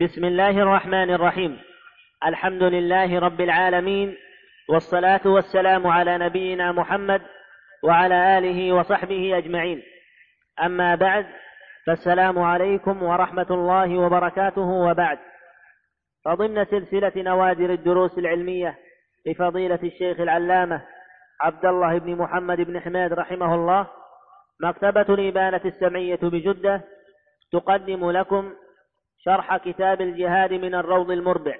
بسم الله الرحمن الرحيم. الحمد لله رب العالمين، والصلاة والسلام على نبينا محمد وعلى آله وصحبه أجمعين. أما بعد، فالسلام عليكم ورحمة الله وبركاته. وبعد، فضمن سلسلة نوادر الدروس العلمية لفضيلة الشيخ العلامة عبد الله بن محمد بن حماد رحمه الله، مكتبة الإبانة السمعية بجدة تقدم لكم شرح كتاب الجهاد من الروض المربع.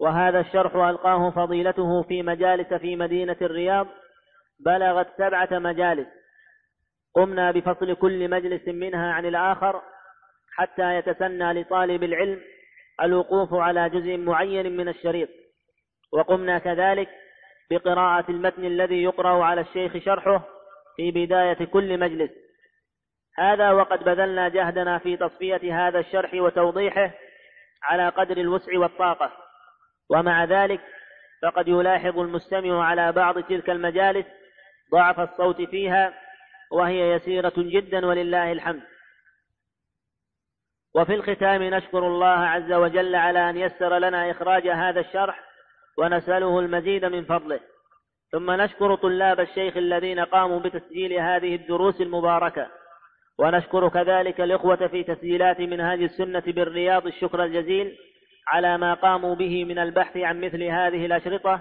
وهذا الشرح ألقاه فضيلته في مجالس في مدينة الرياض بلغت 7 مجالس، قمنا بفصل كل مجلس منها عن الآخر حتى يتسنى لطالب العلم الوقوف على جزء معين من الشريط. وقمنا كذلك بقراءة المتن الذي يقرأ على الشيخ شرحه في بداية كل مجلس. هذا وقد بذلنا جهدنا في تصفية هذا الشرح وتوضيحه على قدر الوسع والطاقة. ومع ذلك، فقد يلاحظ المستمع على بعض تلك المجالس ضعف الصوت فيها، وهي يسيرة جدا ولله الحمد. وفي الختام نشكر الله عز وجل على أن يسر لنا إخراج هذا الشرح، ونسأله المزيد من فضله. ثم نشكر طلاب الشيخ الذين قاموا بتسجيل هذه الدروس المباركة، ونشكر كذلك الإخوة في تسجيلات منهاج السنة بالرياض الشكر الجزيل على ما قاموا به من البحث عن مثل هذه الأشرطة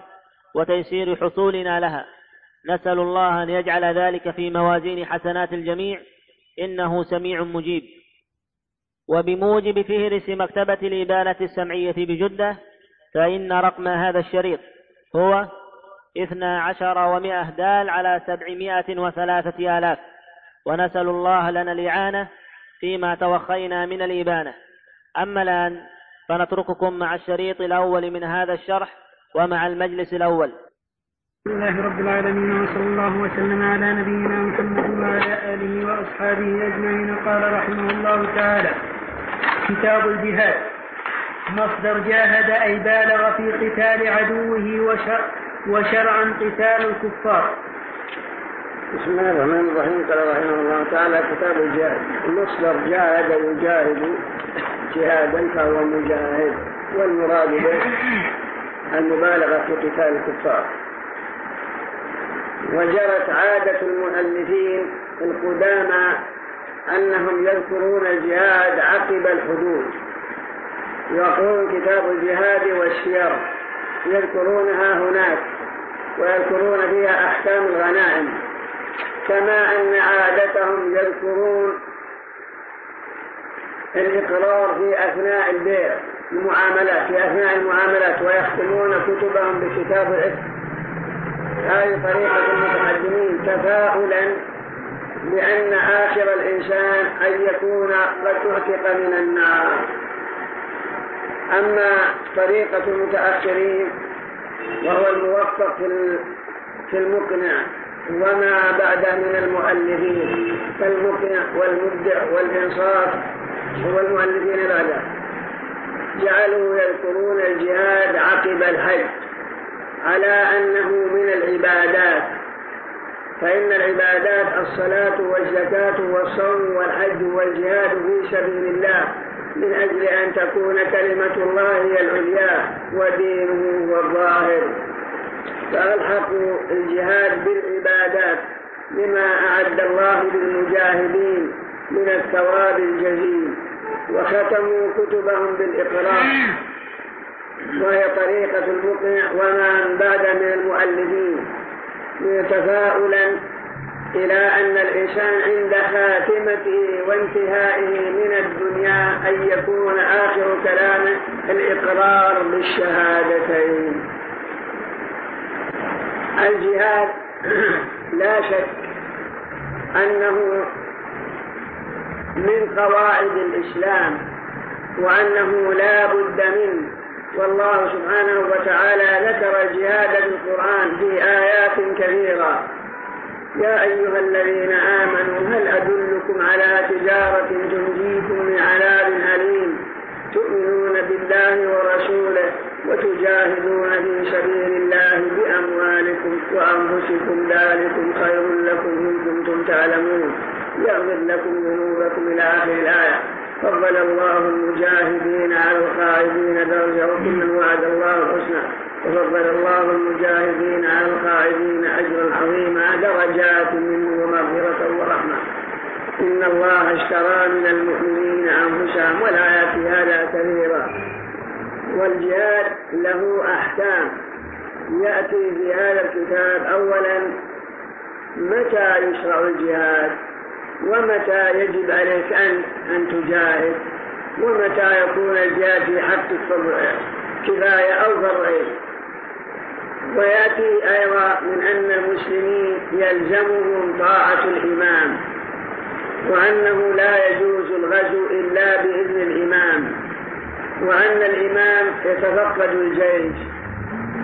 وتيسير حصولنا لها. نسأل الله أن يجعل ذلك في موازين حسنات الجميع، إنه سميع مجيب. وبموجب فهرس مكتبة الإبانة السمعية بجدة، فإن رقم هذا الشريط هو 12 و100 دال على 703 آلاف. ونسأل الله لنا الإعانة فيما توخينا من الإبانة. أما الآن، فنترككم مع الشريط الأول من هذا الشرح ومع المجلس الأول. بسم الله رب العالمين، وصلى الله وسلم على نبينا محمد وعلى آله وأصحابه أجمعين. قال رحمه الله تعالى: كتاب الجهاد. مصدر جاهد، أي بالغ في قتال عدوه وشرعا قتال الكفار. بسم الله الرحمن الرحيم. قال رحمه الله تعالى: كتاب الجهاد. المصدر جاهد يجاهد جهادا فهو مجاهد، والمراد به المبالغة في قتال الكفار. وجرت عادة المؤلفين القدامى أنهم يذكرون الجهاد عقب الحدود، يقولون كتاب الجهاد والشير، يذكرونها هناك ويذكرون فيها أحكام الغنائم، كما أن عادتهم يذكرون الإقرار في أثناء البيع المعاملات، في أثناء المعاملات، ويختمون كتبهم بكتاب الإثم. هذه طريقة المتقدمين تفاؤلا بأن آخر الإنسان أن يكون قد أعتق من النار. أما طريقة المتأخرين، وهو الموفق في المقنع وما بعده من المؤلفين، فالمقنع والمبدع والإنصاف هو المؤلفين بعده، جعلوا يذكرون الجهاد عقب الحج على أنه من العبادات، فإن العبادات الصلاة والزكاة والصوم والحج والجهاد في سبيل الله، من أجل أن تكون كلمة الله هي العليا ودينه هو الظاهر. فألحقوا الجهاد بالعبادات لما أعد الله للمجاهدين من الثواب الجزيل، وختموا كتبهم بالإقرار، وهي طريقة المقنع ومن بعد من المؤلفين، متفاؤلا إلى أن الإنسان عند خاتمته وانتهائه من الدنيا أن يكون آخر كلامه الإقرار بالشهادتين. الجهاد لا شك أنه من قواعد الإسلام، وأنه لا بد منه، والله سبحانه وتعالى ذكر الجهاد في القرآن في آيات كثيرة. يا أيها الذين آمنوا هل أدلكم على تجارة تنجيكم من عذاب أليم، تؤمنون بالله ورسوله وتجاهدون في سبيل الله بأموالكم وأنفسكم، ذلكم خير لكم إن كنتم تعلمون، يغفر لكم ذنوبكم إلى آخر الآية. فضل الله المجاهدين على من درجة، وكل وعد الله الحسنى، وفضل الله المجاهدين على القاعدين أجرا عظيما درجات منه ومغفرة ورحمة. إن الله اشترى من المؤمنين أنفسهم، والآيات هذا كثيرة. والجهاد له أحكام يأتي في هذا الكتاب. أولا، متى يشرع الجهاد، ومتى يجب عليك أن تجاهد، ومتى يكون الجهاد في حقك كفاية أو فرعية. ويأتي أيضا من أن المسلمين يلزمهم طاعة الإمام، وأنه لا يجوز الغزو إلا بإذن الإمام، وأن الإمام يتفقد الجيش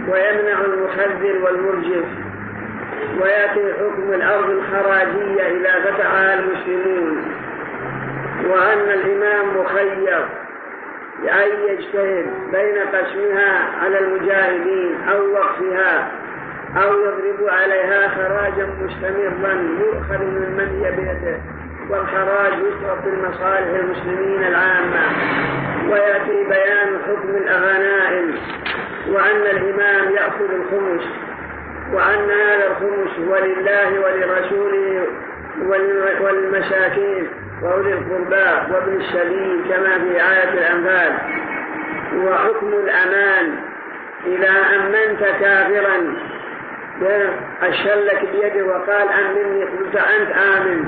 ويمنع المخذل والمرجف. ويأتي حكم الأرض الخراجية إلى فتحها المسلمون، وأن الإمام مخير أن يجتهد بين قسمها على المجاهدين أو وقفها، أو يضرب عليها خراجا مستمرا يؤخذ من من بيده، والخراج يصرف في المصالح المسلمين العامة. ويأتي بيان حكم الأغنائم، وأن الإمام يأخذ الخمس، وأن هذا الخمس ولله ولرسوله والمساكين وأولي القربى وابن السبيل كما في آية الأنفال. وحكم الأمان، إذا أمنت كافرا أشلك بيده وقال أمني، قلت أنت آمن،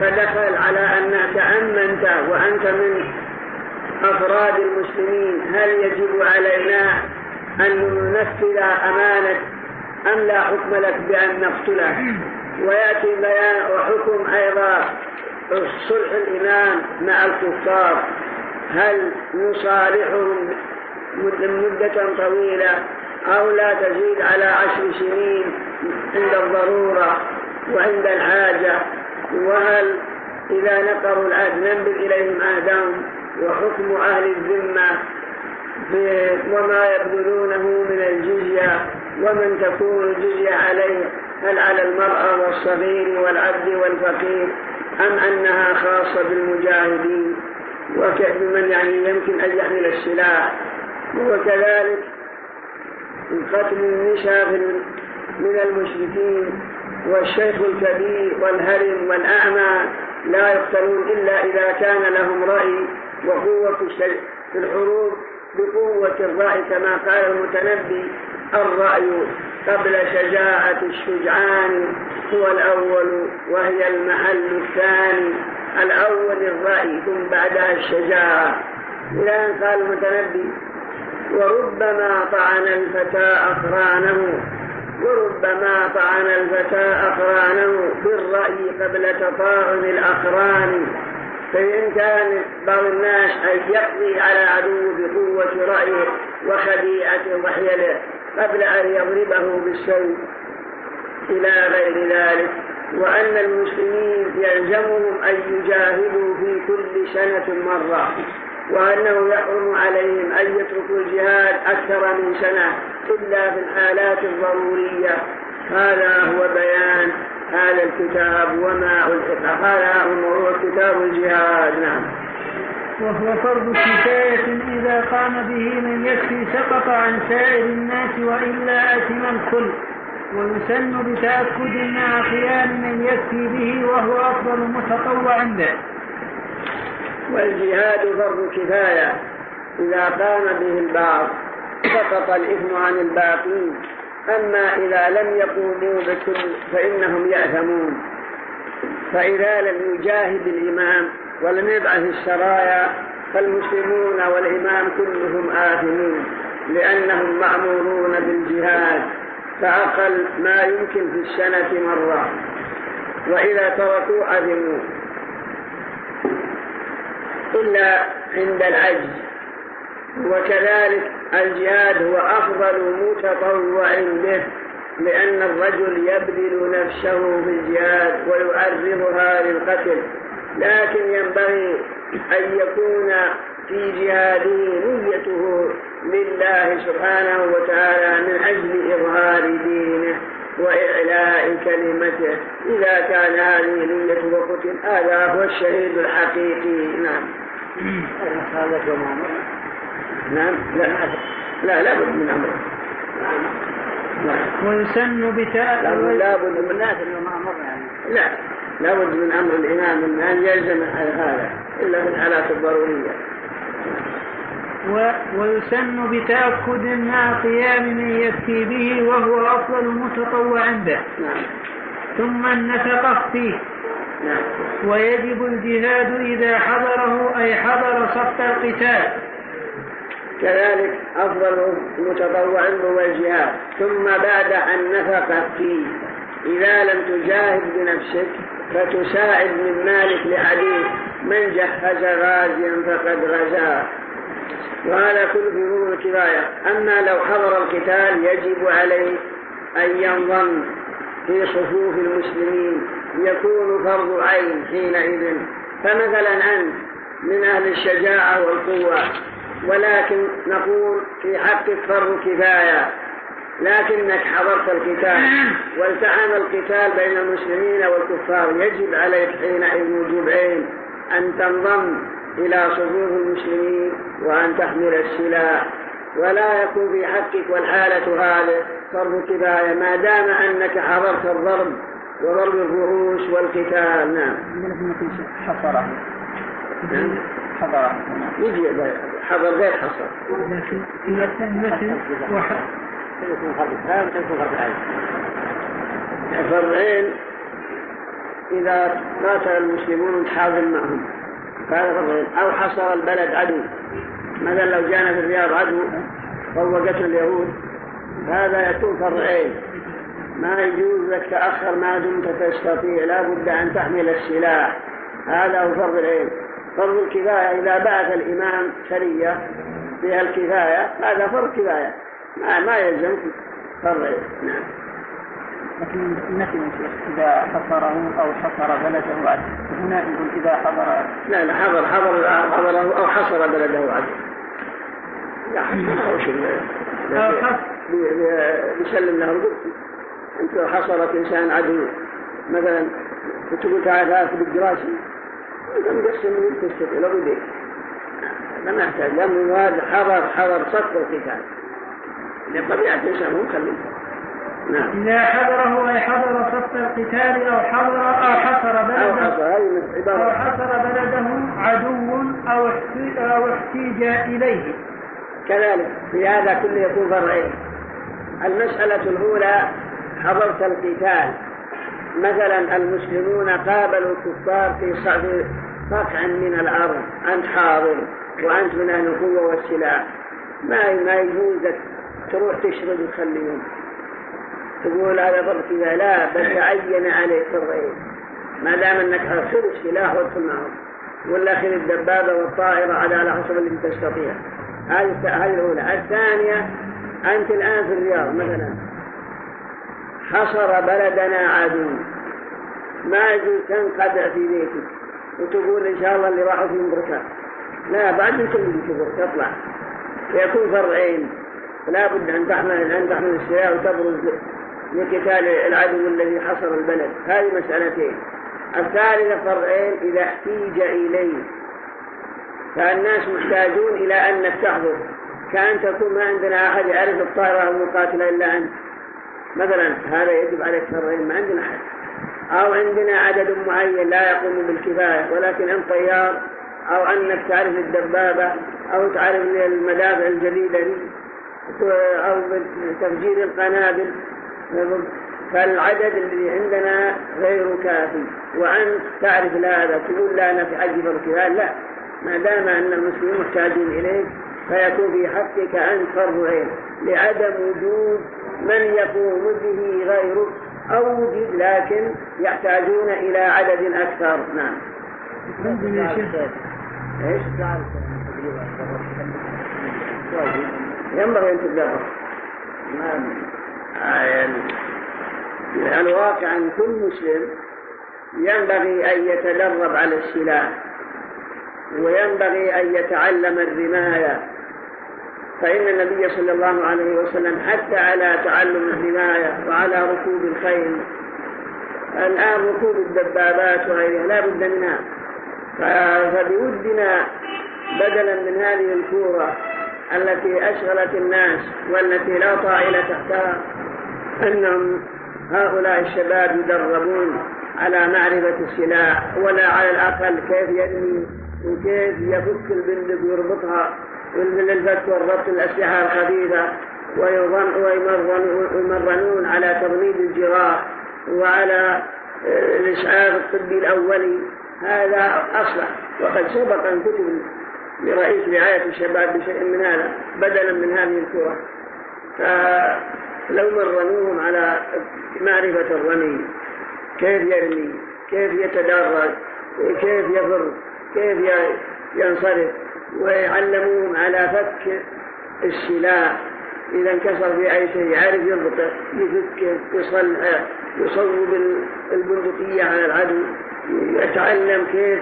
فدخل على أنك أمنت وأنت من أفراد المسلمين، هل يجب علينا أن ننفذ أمانة أم لا حكم لك بأن نقتله؟ ويأتي بيان وحكم أيضا صلح الإمام مع الكفار، هل يصالحهم مدة طويلة أو لا تزيد على 10 سنين عند الضرورة وعند الحاجة، وهل إذا نقروا العهد ننبذ إليهم عهدهم، وحكم أهل الذمة وما يبذلونه من الجزية ومن تكون الجزية عليه، هل على المرأة والصغير والعبد والفقير أم أنها خاصة بالمجاهدين وكأب من يمكن أن يحمل السلاح. وكذلك قتل النساء من المشركين، والشيخ الكبير والهرم والأعمى لا يقتلون إلا إذا كان لهم رأي، وقوة في الحروب بقوة الرأي، كما قال المتنبي: الرأي قبل شجاعة الشجعان هو الأول، وهي المحل الثاني. الأول الرأي ثم بعدها الشجاعة. إلى أن قال المتنبي: وربما طعن الفتى أقرانه، وربما طعن الفتى أقرانه بالرأي قبل تطاعن الأقران. فإن كان بعض الناس أن يقضي على عدو بقوة رأيه وخديعته وحيله قبل أن يضربه بالسيف إلى غير ذلك. وأن المسلمين يلزمهم أن يجاهدوا في كل سنة مرة، وأنه يحرم عليهم أن يتركوا الجهاد أكثر من سنة إلا في الحالات الضرورية. هذا هو بيان هذا الكتاب وما ألحق. هذا هو كتاب الجهاد. نعم. وهو فرض كفاية إذا قام به من يكفي سقط عن سائر الناس، وإلا أتم الكل. ويسن بتأكد مع قيام من يكفي به، وهو أفضل متطوع عنده. والجهاد فرض كفاية إذا قام به البعض سقط الإثم عن الباقين، أما إذا لم يقوموا بكل فإنهم يأثمون. فإذا لم يجاهد الإمام ولم يبعث السرايا فالمسلمون والإمام كلهم آثمون، لأنهم مأمورون بالجهاد، فأقل ما يمكن في السنة مرة، وإذا تركوا آثموا إلا عند العجز. وكذلك الجهاد هو أفضل متطوع به، لأن الرجل يبذل نفسه بالجهاد ويعرضها للقتل، لكن ينبغي أن يكون في جهاده نيته لله سبحانه وتعالى من أجل إظهار دينه وإعلاء كلمته، إذا كان هذه نيته وقتل هذا هو الشهيد الحقيقي. نعم. نعم لا بد من أمره. ويسن بتأويل لا بد من أمره يعني. لا بد من أمر الإمام أن يلزم هذا إلا من حالات الضرورية. ويسن بتأكد مع قيام من يكفي به وهو أفضل متطوع عنده. نعم. ثم النفقة فيه. نعم. ويجب الجهاد إذا حضره أي حضر صف القتال. كذلك أفضل متطوع هو الجهاد. ثم بعد النفقة فيه إذا لم تجاهد بنفسك فتساعد من مالك لعليك، من جهز غازيا فقد غزا، وهذا كله في ضمن الكفاية. أما لو حضر القتال يجب عليه أن ينضم في صفوف المسلمين، يكون فرض عين حينئذ. فمثلا أنت من أهل الشجاعة والقوة، ولكن نقول في حقك فرض كفاية، لكنك حضرت القتال والتعام القتال بين المسلمين والكفار، يجب عليك حينئذ وجوب عين أن تنضم إلى صفوف المسلمين وأن تحمل السلاح، ولا يكون في حقك والحالة هذه فرض كفاية ما دام أنك حضرت الضرب وضرب الفروس والقتال. نعم. حضره يجي حضر غير حصر، لكن إذا كان مثل واحد فرضين إذا قاتل المسلمون تحاضر معهم أو حصر البلد عدو، مثلا لو جاءنا في الرياض عدو وقتل اليهود، هذا يكون فرعين. ما يجوز لك تأخر ما دمت تستطيع، لا بد أن تحمل السلاح، هذا هو فرض العين. فرض الكفاية إذا بعث الإمام سرية بها الكفاية، هذا فرض كفاية ما يلزم فرض عين. نعم. لكن نحن إذا حصره أو حصر بلده عدو، هنا يقول إذا حضر لا حضره أو حصر بلده عدو، لا حصره يسلم له القدس. أنت لو حصرت إنسان عدو مثلا تقول تعال هاك بالجراسي، أنت مقسم من تستطيع لبديك، لما أحتاج لأنه هذا حضر صف القتال لطبيعة إنسان هم خليفة. نعم. إذا حضره أي حضر صف القتال أو حصر بلده عدو أو احتيج إليه، كذلك في هذا كله يكون فرعين. المسألة الأولى حضرت القتال، مثلا المسلمون قابلوا الكفار في صعد قطع من الأرض، أنت حاضر وأنت من أهل القوة والسلاح، ما يجوزك تروح تشرد وتخليهم تقول هذا ضغط، لا بل تعين عليك الرئيس ما دام أنك أخذ السلاح وادخل معهم، ولا خذ الدبابة والطائرة على حسب اللي تستطيع. هذه الأولى. الثانية أنت الآن في الرياض مثلا حصر بلدنا عدو، ما يجوز تنقدع في بيتك وتقول إن شاء الله اللي راحوا في بركة، لا بعد يكمل تطلع، يكون فرعين. لا بد أن تحمل السلاح وتبرز لقتال العدو الذي حصر البلد، هذه مسألتين. الثالثة فرعين إذا احتيج إليه، فالناس محتاجون إلى أنك تحضر، كأن تكون ما عندنا أحد يعرف الطائرة المقاتلة إلا أنت مثلا، هذا يجب عليك فرعين، ما عندنا أحد أو عندنا عدد معين لا يقوم بالكفاية، ولكن أنت طيار أو أنك تعرف الدبابة أو تعرف المدافع الجديدة أو تفجير القنابل، فالعدد الذي عندنا غير كافي، وأنت تعرف هذا تقول لا أنا في عجب الكفال، لا ما دام أن المسلمين محتاجين إليك فيكون في حقك أن فرض عين لعدم وجود من يقوم به غيره، أو وجود لكن يحتاجون إلى عدد أكثر. نعم. إيش؟ ينبغي أن تتدبر. الواقع أن كل مسلم ينبغي أن يتدرب على السلاح، وينبغي أن يتعلم الرماية، فإن النبي صلى الله عليه وسلم حتى على تعلم الرماية وعلى ركوب الخيل. الآن ركوب الدبابات وغيرها لا بد منها، فبودنا بدلا من هذه الكورة التي أشغلت الناس والتي لا طائل تحتها، أنهم هؤلاء الشباب يدربون على معرفة السلاح، ولا على الأقل كيف يبني وكيف يفك البند ويربطها، والفك والربط الأسلحة الخبيثة، ويمرنون على تغليظ الجراح وعلى الإسعاف الطبي الأولي. هذا أصلح، وقد سبق أن كتب لرئيس رعاية الشباب بشيء من هذا بدلا من هذه الكرة، فلو مرنوهم على معرفة الرمي، كيف يرمي، كيف يتدرج، كيف يفر، كيف ينصرف، ويعلموهم على فك السلاح إذا انكسر في أي شيء يعرف يضبطه، يفكه، يصلحه، يصوب البندقية على العدو، يتعلم كيف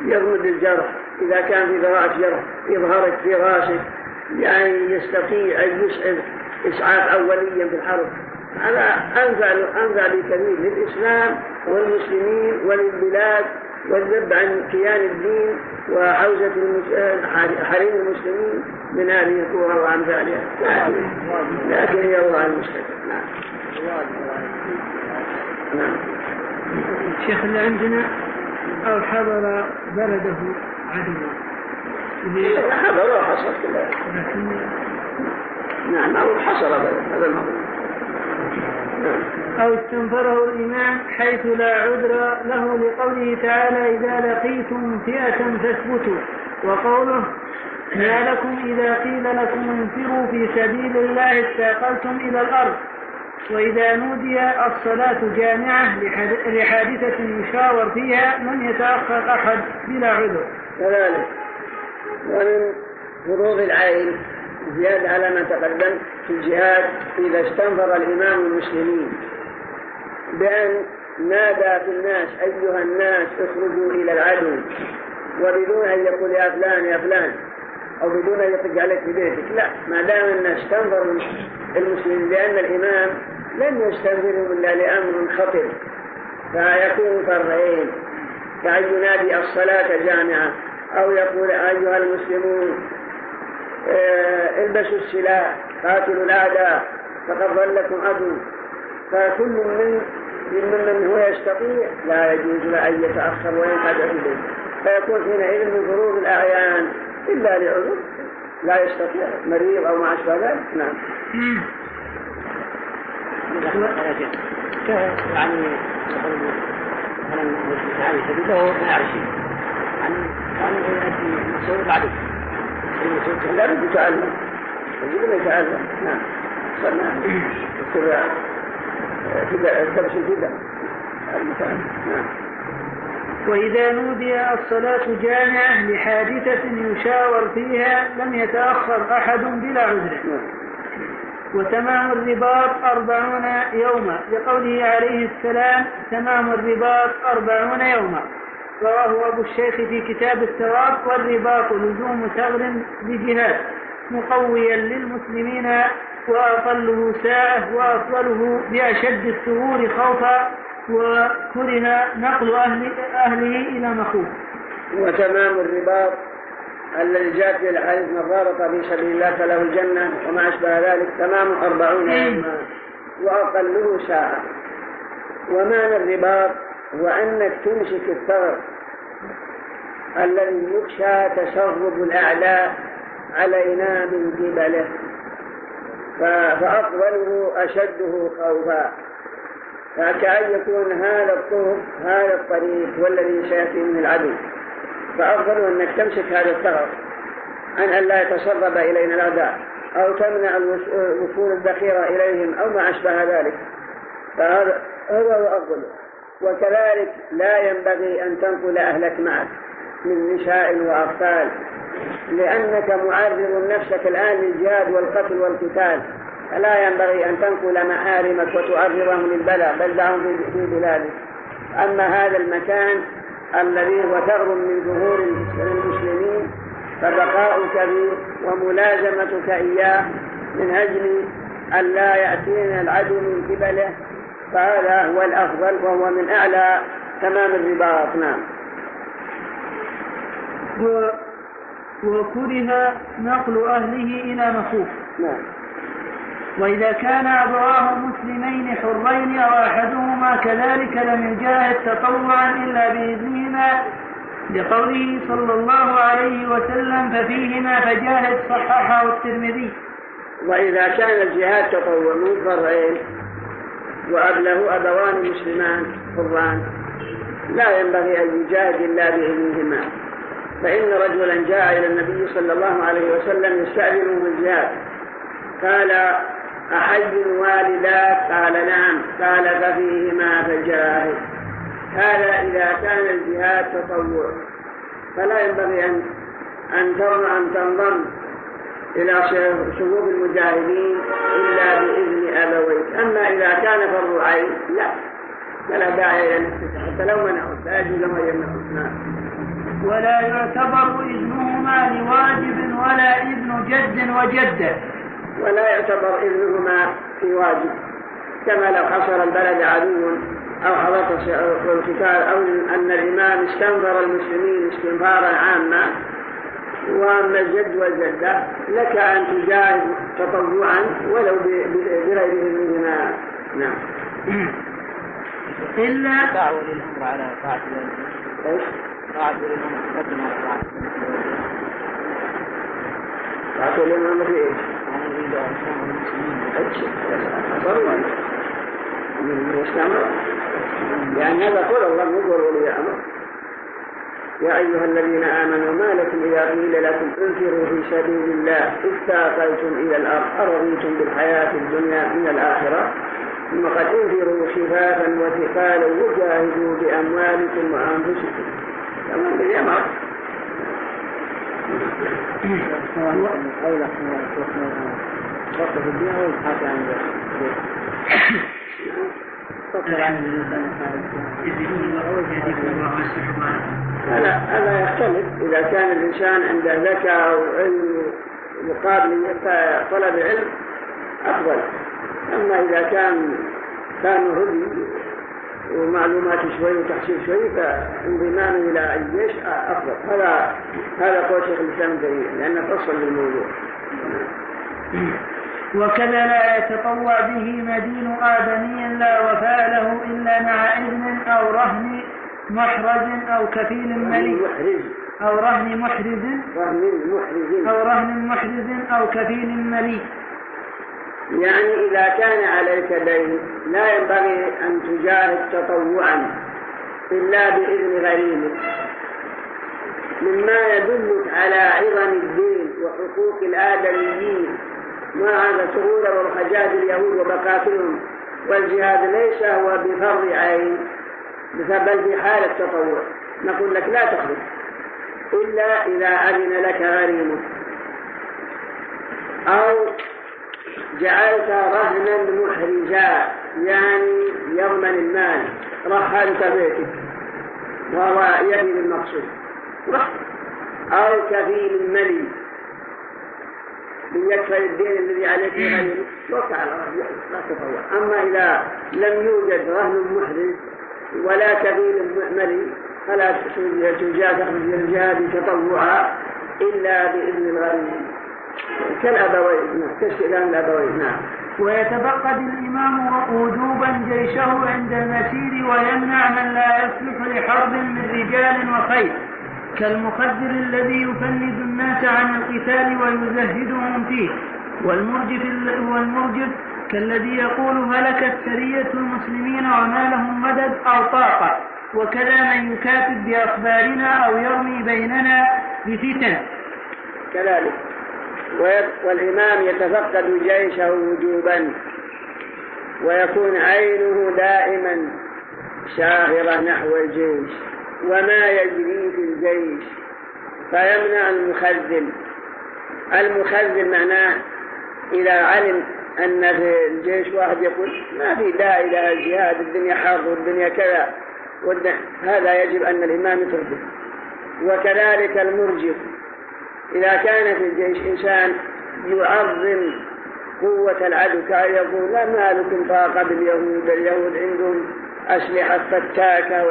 يغمد الجرح إذا كان في ذراعة جرح يظهرك في راسك، يعني يستطيع أن يسعد إسعاف أوليا في الحرب. هذا أنفع بكثير للإسلام والمسلمين وللبلاد، والذب عن كيان الدين وعوزة حريم المسلمين من هذه القوة وعن فعلها، لكن هي الله المستقر. نعم. الشيخ اللي عندنا أو حضر بلده عدوه حضر وحصر كله، نعم، أو حصر بلده، هذا الموضوع، أو استنفره الإمام حيث لا عذر له لقوله تعالى إذا لقيتم فئة فاثبتوا، وقوله ما لكم إذا قيل لكم انفروا في سبيل الله استاقلتم إلى الأرض، وإذا نودي الصلاة جامعة لحادثة يشاور فيها من يتأخر أحد بلا عذر. كذلك ومن فروض العين زيادة على ما تقدم في الجهاد إذا استنفر الإمام المسلمين بأن نادى في الناس أيها الناس اخرجوا إلى العدو، وبدون أن يقول يا فلان يا فلان أو بدون أن يطق عليك في بيتك، لا، ما دام الناس استنفروا المسلمين، لأن الإمام لم يستنفرهم إلا لأمر خطر، فيكون فرعين، كأن ينادي الصلاة جامعة أو يقول أيها المسلمون البسوا السلاح قاتلوا الأعداء فقد ظلكم عدو، فكل من هو يستطيع لا يجوز له أن يتأخر وينقاد به، فيكون حينئذ من فروض الأعيان إلا لعذر لا يستطيع مريض أو ما أشبه ذلك. نعم. لا بد يتعلم، يجبنا يتعلم. نعم، صلنا كبش الفداء. نعم. وإذا نودي الصلاة جامعة لحادثة يشاور فيها لم يتأخر أحد بلا عذر. وتمام الرباط 40 يوما لقوله عليه السلام تمام الرباط 40 يوما، رواه أبو الشيخ في كتاب الثواب. والرباط لزوم ثغر بجهاد مقويا للمسلمين، وأقله ساعة وأفضله بأشد الثغور خوفا، وكره نقل أهله إلى مخوف. وتمام الرباط الذي جاء في الحديث من رابط في سبيل الله فله الجنة وما أشبه ذلك، تمام 40 يوما وأقله ساعة. ومعنى الرباط وأنك تمسك الثغر الذي يخشى تشرب الأعداء علينا من قبله، فأقبله أشده خوفا، فكأن يكون هذا الطريق والذي سيأتي من العدو، فأفضل أنك تمسك هذا الثغر عن أن لا يتسرب إلينا الأعداء، أو تمنع وصول الذخيرة إليهم أو ما أشبه ذلك، فهذا هو أفضله. وكذلك لا ينبغي أن تنقل أهلك معك من نساء وأطفال، لأنك معرض نفسك الآن للجهاد والقتل والقتال، فلا ينبغي أن تنقل محارمك وتعرضهم للبلاء، بل دعهم في بلادك. أما هذا المكان الذي هو ثغر من ظهور المسلمين، فبقاؤك به وملازمتك إياه من أجل أن لا يأتينا العدو من قبله، فهذا هو الأفضل وهو من أعلى تمام الرباط. نعم. وكره نقل أهله إلى مخوف. وإذا كان أبواه مسلمين حرين أو أحدهما كذلك لم يجاهد تطوعا إلا بإذنهما لقوله صلى الله عليه وسلم ففيهما فجاهد صححه الترمذي. وإذا كان الجهاد تطوع مضطرين وأبله أبوان مسلمان حران لا ينبغي أن يجاهد إلا بإذنهما، فإن رجلا جاء إلى النبي صلى الله عليه وسلم يستأذنه بالجهاد قال أحي الوالدات؟ قال نعم. قال ففيهما فجاهد. هذا إذا كان الجهاد تطوع، فلا ينبغي أن تنضم إلى شهود المجاهدين إلا بإذن أبويك. أما إذا كان فرض عين فلا داعي إلى حتى لو منعوا لا يجوز لهم يمنعوا، ولا يعتبر إذنهما لواجب ولا إذن جد وجدة، ولا يعتبر إذنهما في واجب، كما لو حصر البلد عدو أو حضرت القتال أو أن الإمام استنفر المسلمين استنفارا عاما. وأما الجد والجدة لك أن تجاهد تطوعا ولو بغير إذنهما. نعم. إلا دعوا للأمر على طاعة يا أيها الذين آمنوا ما لكم إذا قيل لكم انفروا في سبيل الله استاقلتم إلى الأرض أرضيتم بالحياة الدنيا من الآخرة، ثم قد انفروا خفافا وثقالا وجاهدوا بأموالكم وأنفسكم. هذا يختلف إذا كان الإنسان عند ذكاء أو علم مقابل طلب علم أفضل. أما إذا كان هدي ومعلومات شوي وتحصيل شوي فانضمامه إلى الجيش أفضل. هذا قول شيخ الإسلام الدين لأنه أصل للموضوع. وكذا لا يتطوع به مدين آدمي لا وفاء له إلا مع إذن أو رهن محرز أو كفيل ملك أو رهن محرز أو كفيل ملك. يعني إذا كان عليك دين لا ينبغي أن تجاهد تطوعا إلا بإذن غريمك، مما يدلك على عظم الدين وحقوق الآدميين وعلى سهولة والخجاج اليهود وبقاتلهم. والجهاد ليس هو بفرض عين بل في حالة تطوع. نقول لك لا تخرج إلا إذا أذن لك غريمك أو جعلت رهنا محرجا، يعني يضمن المال، رهنت بيتك وهو يدي المقصود، أو كفيل الملي ليكفي الدين الذي عليك غيره وقع على لا تطوع. أما إذا لم يوجد رهن محرج ولا كفيل ملي فلا تجازع من الجهاد تطوعا إلا بإذن الغريب كالأبوين كاستئذان الأبوين. نعم. ويتفقد الإمام وجوبا جيشه عند المسير ويمنع من لا يصلح لحرب من رجال وخيل كالمخدر الذي يفند الناس عن القتال ويزهدهم فيه، والمرجف كالذي يقول هلكت سرية المسلمين وما لهم مدد أو طاقة. وكذا من يكاتب بأخبارنا أو يرمي بيننا بفتن كذلك. والإمام يتفقد جيشه وجوبا ويكون عينه دائما شاغرة نحو الجيش وما يجري في الجيش، فيمنع المخذل. المخذل معناه إذا علم أن في الجيش واحد يقول ما في داعي إلى الجهاد، الدنيا حرب والدنيا كذا، هذا يجب أن الإمام يتركه. وكذلك المرجف إذا كان في الجيش إنسان يعظم قوة العدو يقول لا مالكم طاقة باليهود، اليهود عندهم أسلحة فتاكة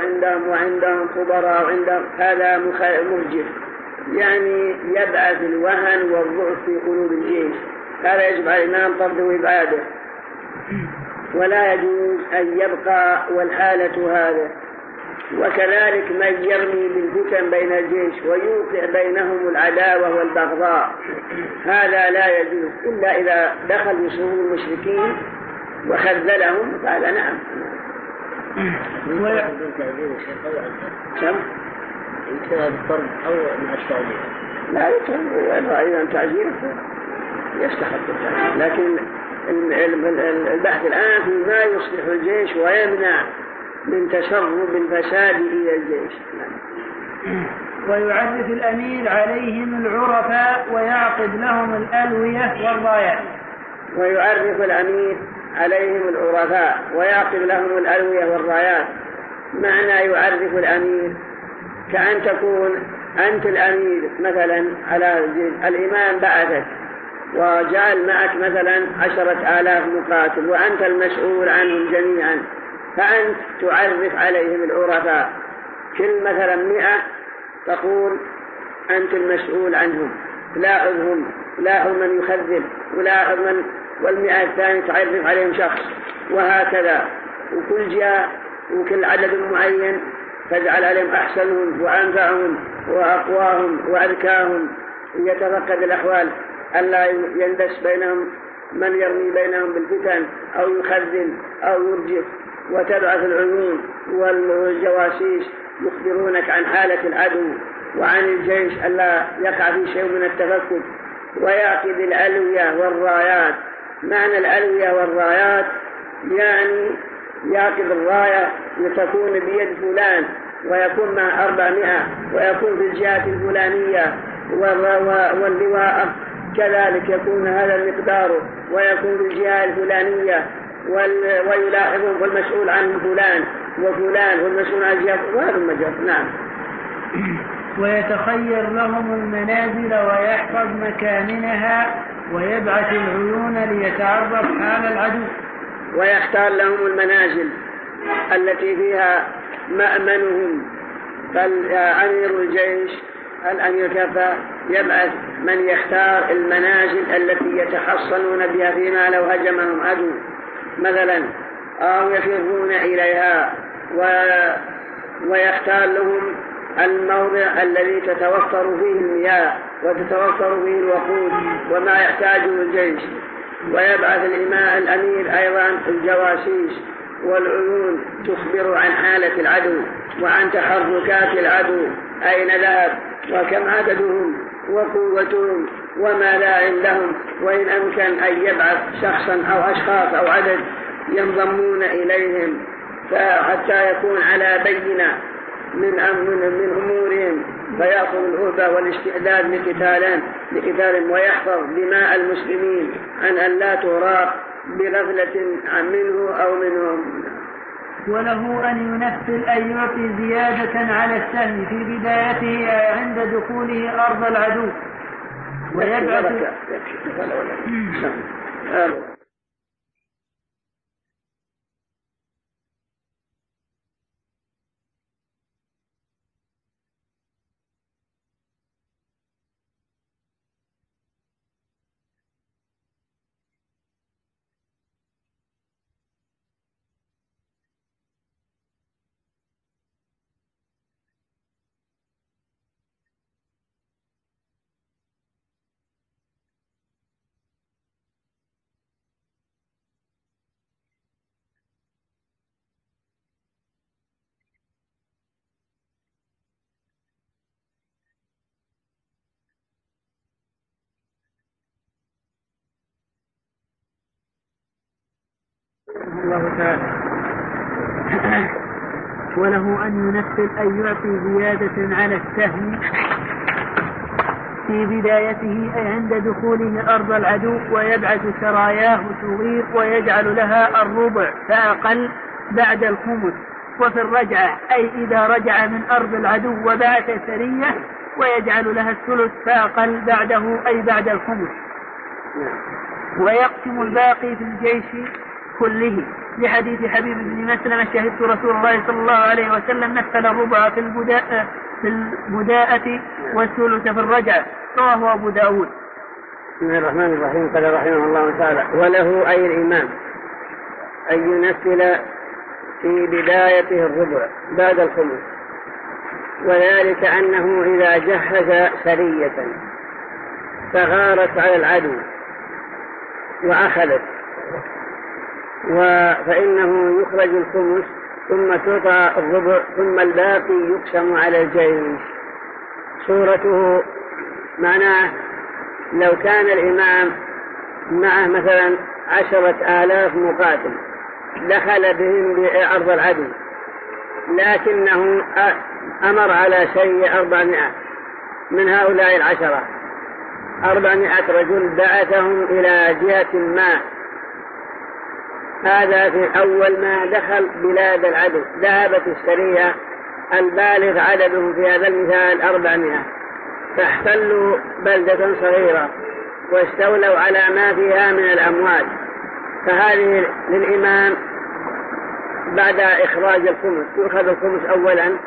وعندهم خبراء وعندهم، هذا مرجف يعني يبعث الوهن والضعف في قلوب الجيش. هذا يجب على الإمام طرده إبعاده ولا يجوز أن يبقى والحالة هذا. وكذلك من يرمي بالفتن بين الجيش ويوقع بينهم العداوة والبغضاء هذا لا يجوز إلا إذا دخل صفوف المشركين وخذلهم فقال نعم. لا يمكن أيضا تعزيره يستحق التعزير، لكن البحث الآن في ما يصلح الجيش ويمنع من تسرب الفساد إلى الجيش. ويعرف الأمير عليهم العرفاء ويعقد لهم الألوية والرايات. ويعرف الأمير عليهم العرفاء ويعقد لهم الألوية والرايات، معنى يعرف الأمير كأن تكون أنت الأمير مثلا على الإمام بعثك وجعل معك مثلا 10,000 مقاتل وأنت المسؤول عنهم جميعا، فأنت تعرف عليهم العرفاء، كل مثلا 100 تقول أنت المسؤول عنهم، لاحظهم، لاحظ من يخذل ولاحظ من، وال100 الثاني تعرف عليهم شخص، وهكذا. وكل جهة وكل عدد معين فاجعل عليهم أحسنهم وأنفعهم وأقواهم وأذكاهم، ليتفقد الأحوال ألا يندس بينهم من يرمي بينهم بالفتن أو يخذل أو يرجف. وتبعث العيون والجواسيس يخبرونك عن حالة العدو وعن الجيش ألا يقع في شيء من التفكك. ويعقد الألوية والرايات، معنى الألوية والرايات يعني يعقد الراية لتكون بيد فلان ويكون مع 400 ويكون في الجهة الفلانية واللواء كذلك يكون هذا المقدار ويكون في الجهة الفلانية ويلاحظهم والمسؤول عنهم فلان وفلان والمسؤول عن الجهة وهذا المجال. نعم. ويتخير لهم المنازل ويحفظ مكانها ويبعث العيون ليتعرف حال العدو. ويختار لهم المنازل التي فيها مأمنهم، فالأمير الجيش الأمير كفى يبعث من يختار المنازل التي يتحصنون بها فيما لو هجمهم عدو مثلا أو يفرون إليها، ويختار لهم الموضع الذي تتوفر فيه المياه وتتوفر فيه الوقود وما يحتاجه الجيش. ويبعث الأمير أيضا الجواسيس والعيون تخبر عن حالة العدو وعن تحركات العدو أين ذهب وكم عددهم وقوتهم وما لائم لهم، وإن أمكن أن يبعث شخصا أو أشخاص أو عدد ينضمون إليهم حتى يكون على بينة من أمورهم فيأخذ الأهبة والاستعداد لقتالهم ويحفظ دماء المسلمين عن أن لا تراق بغفلة منه أو منهم. وله أن ينفل أن يعطي زيادة على السهم في بدايته عند دخوله أرض العدو ويبعث الله تعالى. وله أن ينفل أن يعطي زيادة على السهم في بدايته أي عند دخوله أرض العدو ويبعث سراياه صغير ويجعل لها الربع فأقل بعد الخمس. وفي الرجعة أي إذا رجع من أرض العدو وبعث سرية ويجعل لها الثلث فأقل بعده أي بعد الخمس. ويقسم الباقي في الجيش كله لحديث حبيب بن مسلم شهدت رسول الله صلى الله عليه وسلم نفل الربع في في البداءة والثلث في الرجعة. رواه أبو داود. بسم الله الرحمن الرحيم. قال رحمه الله تعالى: وله أي الإمام أن ينفل في بدايته الربع بعد الخمس، وذلك أنه إذا جهز سرية فغارت على العدو وأخذت فإنه يخرج الخمس ثم تعطى الربع ثم الباقي يقسم على الجيش. صورته معناه لو كان الإمام معه مثلا 10,000 مقاتل دخل بهم بأرض العدو، لكنه أمر على شيء 400 من هؤلاء 10، 400 رجل بعثهم إلى جهة ما. هذا في أول ما دخل بلاد العدو ذهبت السرية البالغ عددهم في هذا المثال 400، فاحتلوا بلدة صغيرة واستولوا على ما فيها من الأموال. فهذه للإمام بعد إخراج الخمس، يأخذ الخمس أولا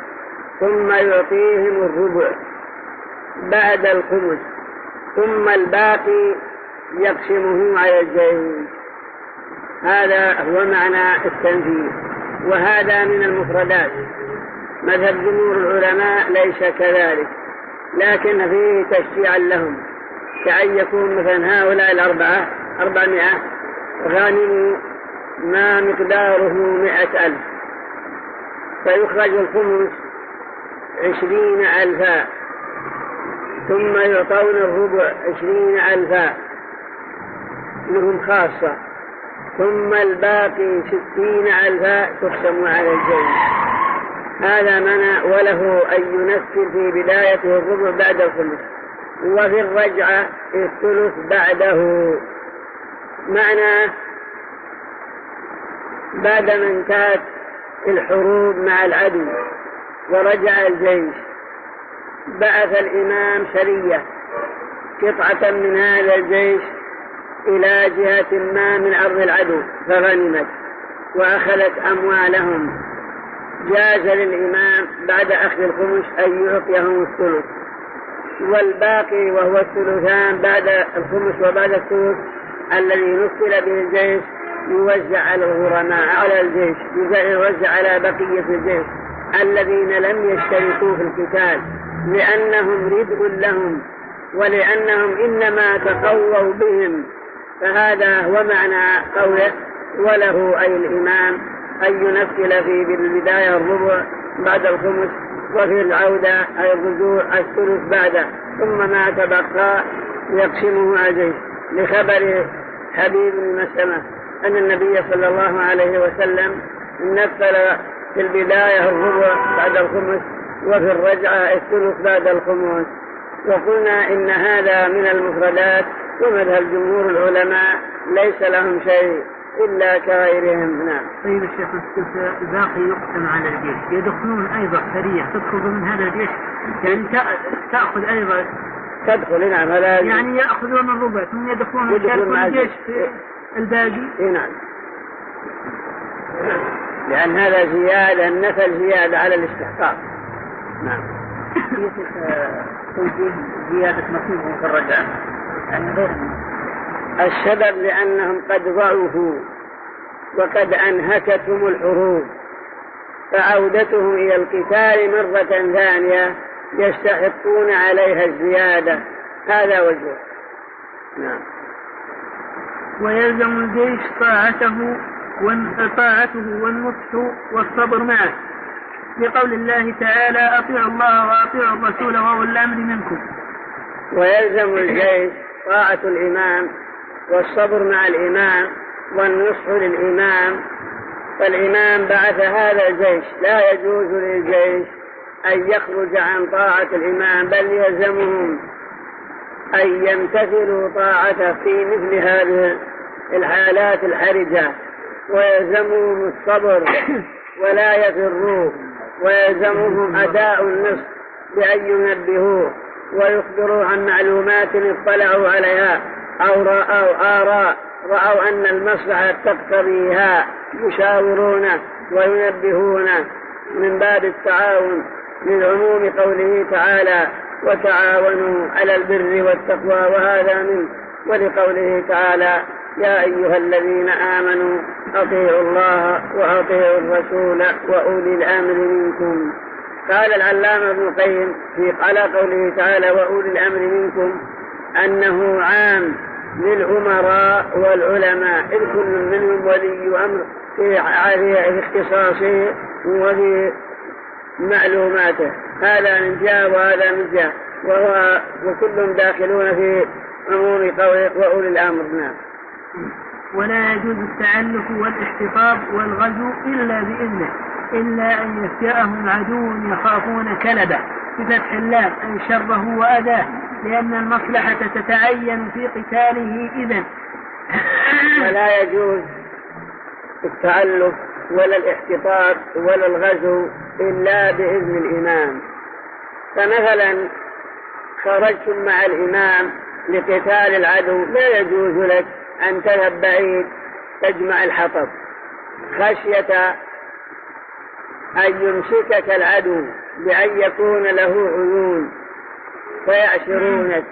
ثم يعطيهم الربع بعد الخمس ثم الباقي يقسمه على الجيش. هذا هو معنى التنفيذ، وهذا من المفردات. مذهب جمهور العلماء ليس كذلك، لكن فيه تشجيعا لهم، كأن يكون مثلا هؤلاء 400 غانموا ما مقداره 100,000، فيخرج الخمس 20,000، ثم يعطون الربع 20,000 لهم خاصة، ثم الباقي 60,000 تقسم على الجيش. هذا منع. وله أن ينفل في بدايته الربع بعد الخمس، وفي الرجعة الثلث بعده. معنى بعد ما انتهت الحروب مع العدو ورجع الجيش، بعث الإمام سرية قطعة من هذا الجيش إلى جهة ما من أرض العدو فغنمت وأخذت أموالهم. جاز للإمام بعد أخذ الخمس أن يعطيهم الثلث، والباقي وهو الثلثان بعد الخمس وبعد الثلث الذي نفل به الجيش يوزع على الغرماء على الجيش، يوزع على بقية الجيش الذين لم يشتركوا في القتال، لأنهم ردء لهم ولأنهم إنما تقووا بهم. فهذا هو معنى قوله: وله أي الإمام أن ينفل في البداية الربع بعد الخمس، وفي العودة أي الرجوع الثلث بعده، ثم ما تبقى يقسمه عليه. لخبر حبيب بن مسلمة أن النبي صلى الله عليه وسلم نفل في البداية الربع بعد الخمس، وفي الرجعة الثلث بعد الخمس. وقلنا إن هذا من المفردات، ومذهب جمهور العلماء ليس لهم شيء إلا كغيرهم. نعم. طيب الشيخ، الباقي يقسم على الجيش، يدخلون أيضا سرية تدخل من هذا الجيش، يعني تأخذ أيضا تدخل. نعم. يعني يأخذون الربع ثم يدخلون الجيش الباقي. نعم. لأن هذا زيادة، النفل زيادة على الاستحقاق. نعم. توجيه زيادة مصيبهم في الرجعة السبب لأنهم قد ضعفوا وقد أنهكتهم الحروب، فعودتهم إلى القتال مرة ثانية يستحقون عليها الزيادة. هذا وجه. نعم. ويلزم الجيش طاعته والنصح والصبر معه، لقول الله تعالى: أطيعوا الله وأطيعوا الرسول وأولي الأمر منكم. ويلزم الجيش طاعة الإمام والصبر مع الإمام والنصح للإمام. فالإمام بعث هذا الجيش، لا يجوز للجيش أن يخرج عن طاعة الإمام، بل يلزمهم أن يمتثلوا طاعته في مثل هذه الحالات الحرجة، ويلزمهم الصبر ولا يفروا، ويلزمهم أداء النصح بأن ينبهوه ويخبروا عن معلومات اطلعوا عليها أو رأوا أن المصلحة تقتضيها، يشاورونه وينبهونه من باب التعاون من عموم قوله تعالى وتعاونوا على البر والتقوى وهذا منه، ولقوله تعالى يا أيها الذين آمنوا أطيعوا الله وأطيعوا الرسول وأولي الأمر منكم. قال العلامة ابن القيم على قوله تعالى وأولي الأمر منكم أنه عام للأمراء والعلماء، إذ كل منهم ولي أمر في اختصاصه وفي معلوماته، هذا من جاء وهذا من جاء، وكلهم داخلون في عموم قوله وأولي الأمر. نعم. ولا يجوز التعلق والاحتفاظ والغزو إلا بإذنه، إلا أن يفجأهم عدو يخافون كلبه بفتح الله أن شره وأذاه، لأن المصلحة تتعين في قتاله. إذن ولا يجوز التعلق ولا الاحتفاظ ولا الغزو إلا بإذن الإمام. فمثلا خرجتم مع الإمام لقتال العدو، لا يجوز لك أن تذهب بعيد تجمع الحطب خشية أن يمسكك العدو بأن يكون له عيون فيعشرونك،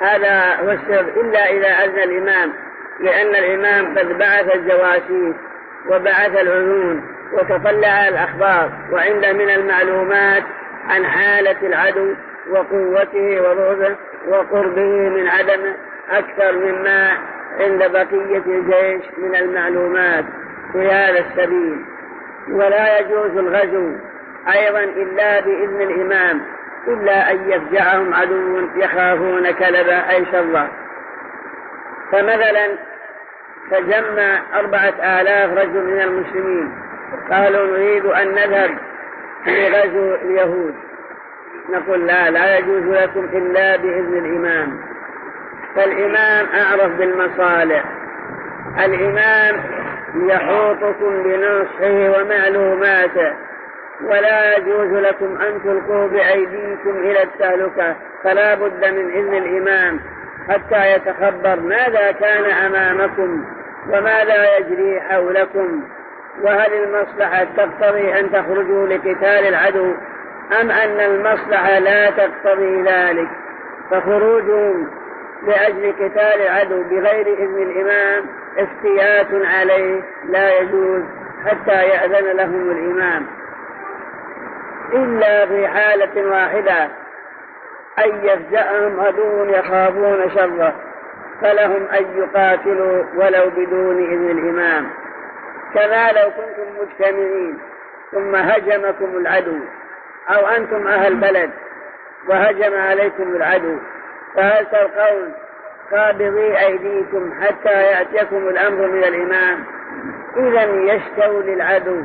هذا هو السر، إلا إذا أذن الإمام، لأن الإمام قد بعث الجواسيس وبعث العيون وتطلع الأخبار وعنده من المعلومات عن حالة العدو وقوته وبعده وقربه من عدمه أكثر مما عند بقية الجيش من المعلومات في هذا السبيل. ولا يجوز الغزو أيضا إلا بإذن الإمام، إلا أن يفجعهم عدو يخافون كلبا أي شر. فمثلا تجمع 4000 رجل من المسلمين قالوا نريد أن نذهب لغزو اليهود، نقول لا يجوز لكم إلا بإذن الإمام. فالإمام أعرف بالمصالح، الإمام يحوطكم بنصحه ومعلوماته، ولا يجوز لكم أن تلقوا بأيديكم إلى التهلكة، فلا بد من إذن الإمام حتى يتخبر ماذا كان أمامكم وماذا يجري حولكم، وهل المصلحة تقتضي أن تخرجوا لقتال العدو أم أن المصلحة لا تقتضي ذلك، فخروجهم لأجل قتال العدو بغير إذن الإمام افتيات عليه لا يجوز حتى يأذن لهم الإمام، إلا في حالة واحدة أن يفجأهم عدو يخافون شره، فلهم أن يقاتلوا ولو بدون إذن الإمام، كما لو كنتم مجتمعين ثم هجمكم العدو، أو أنتم أهل بلد وهجم عليكم العدو، فهل تلقون قابضي أيديكم حتى يأتيكم الأمر من الإمام؟ إذن يشتو للعدو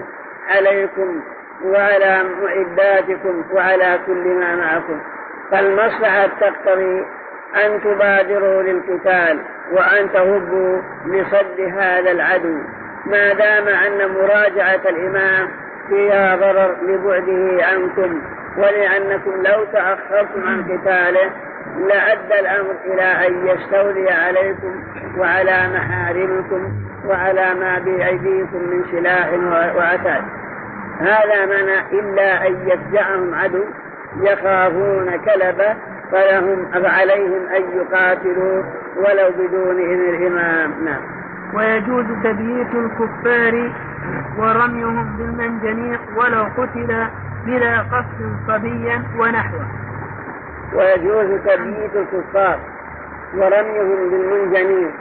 عليكم وعلى معداتكم وعلى كل ما معكم، فالمصلحة تقتضي أن تبادروا للقتال وأن تهبوا لصد هذا العدو، ما دام أن مراجعة الإمام فيها ضرر لبعده عنكم، ولأنكم لو تأخرتم عن قتاله لأدى الأمر إلى أن يستولي عليكم وعلى محارمكم وعلى ما بأيديكم من سلاح وعتاد، هذا منع إلا أن يفجعهم عدو يخافون كلبا، فلهم عليهم أن يقاتلوا ولو بدون إذن الإمام. نعم. ويجوز تبييت الكفار ورميهم بالمنجنيق ولو قتل بلا قصد صبيا ونحوه. ويجوز تبييت الكفار ورميهم بالمنجنيق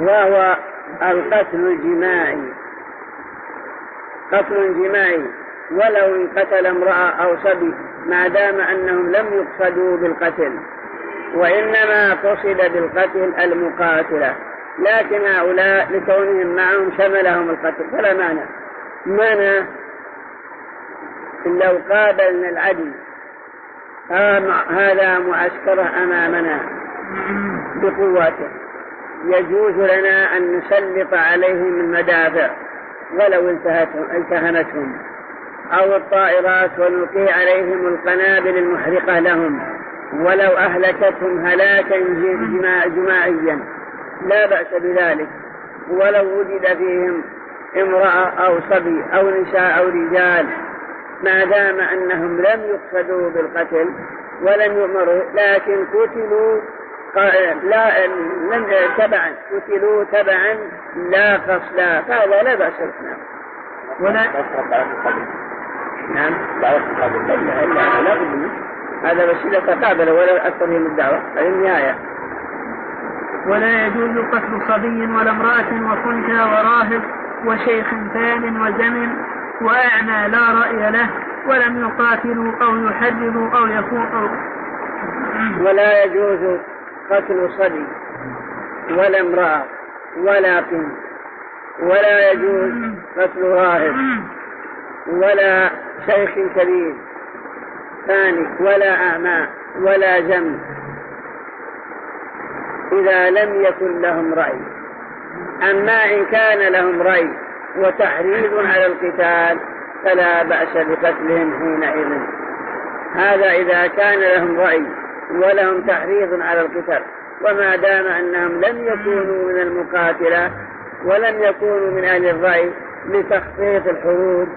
وهو القتل الجماعي، قتل جماعي ولو انقتل امرأة أو صبي، ما دام أنهم لم يقصدوا بالقتل، وإنما قصد بالقتل المقاتلة، لكن هؤلاء لكونهم معهم شملهم القتل، فلا معنى لو قابلنا العدو هذا معسكره أمامنا بقوته، يجوز لنا أن نسلط عليهم المدافع ولو التهمتهم أو الطائرات، ونلقي عليهم القنابل المحرقة لهم ولو أهلكتهم هلاكا جماعيا، لا بأس بذلك، ولو وجد فيهم امرأة أو صبي أو نساء أو رجال، ما دام أنهم لم يقصدوا بالقتل ولم يؤمروا، لكن قتلوا تبعا، قتلوا تبعا لا فصلا، فهذا لا بأس به. ولا نعم هذا بشيء تقابل ولا أكثر من الدعوة النهاية. ولا يجوز قتل صبي ولا امرأة وصنكى وراهب وشيخ ثان وزمن وأعمى لا رأي له، ولم يقاتلوا أو يحرروا أو يفوقوا. ولا يجوز قتل صبي ولا امرأة ولا قن، ولا يجوز قتل راهب ولا شيخ كبير ثاني ولا أعمى ولا جم إذا لم يكن لهم رأي. أما إن كان لهم رأي وتحريض على القتال فلا بأس بقتلهم حينئذ. هذا إذا كان لهم رأي ولهم تحريض على القتال، وما دام أنهم لم يكونوا من المقاتلة ولم يكونوا من أهل الرأي لتخطيط الحروب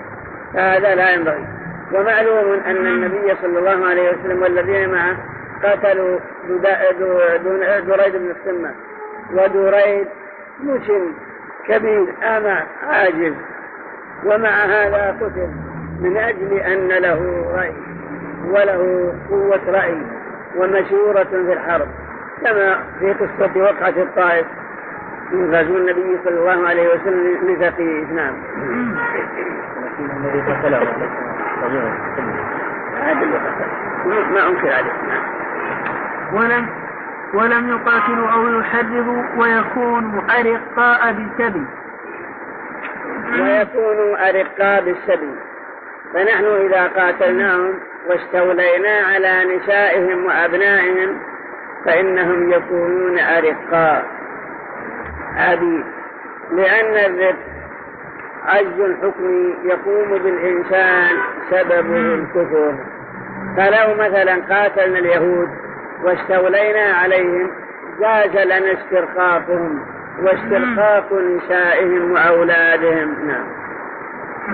هذا لا ينبغي. ومعلوم أن النبي صلى الله عليه وسلم والذين معه قتلوا دريد بن السمة، ودريد مجن كبير أمع عاجز، ومع هذا قتل من أجل أن له رأي وله قوة رأي ومشورة في الحرب، كما في قصة وقعة الطائف من غزو النبي صلى الله عليه وسلم لثقيف. نعم ما أنكر عليه. ولم يقاتلوا أو يحرروا ويكونوا أرقاء بالسبي. ويكونوا أرقاء بالسبي، فنحن إذا قاتلناهم واستولينا على نسائهم وأبنائهم فإنهم يكونون أرقاء عبيد، لأن الرق عجز الحكم يقوم بالإنسان سببه الكفر. فلو مثلا قاتلنا اليهود واستولينا عليهم جاز لنا استرقاقهم واسترقاق نسائهم وأولادهم. نعم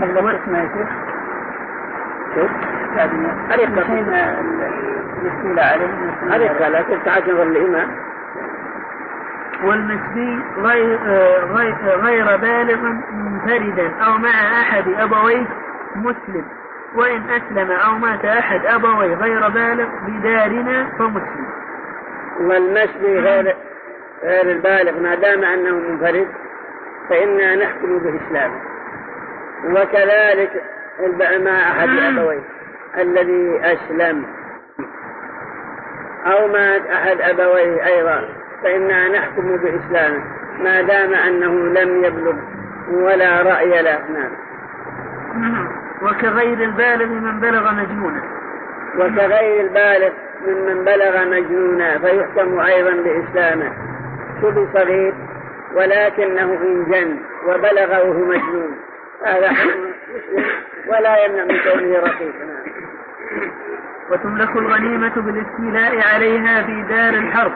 الله اسمع يا شيخ أريقا لكن تعجب الإمام. والمسبي غير بالغ منفردا أو مع أحد أبويه مسلم، وإن أسلم أو مات أحد أبويه غير بالغ بدارنا فمسلم. والمسبي غير البالغ ما دام أنه منفرد فإننا نحكم بالإسلام، وكذلك مع أحد أبويه الذي أسلم أو مات أحد أبويه أيضا فإننا نحكم بإسلامه ما دام أنه لم يبلغ ولا رأي له. نعم وكغير البالغ من بلغ مجنونا. وكغير البالغ ممن بلغ مجنونا فيحكم أيضا بإسلامه، شبه صغير ولكنه إن جن وبلغه مجنون هذا حكم ولا يمنع من كونه رقيقنا. وتملك الغنيمة بالاستيلاء عليها في دار الحرب،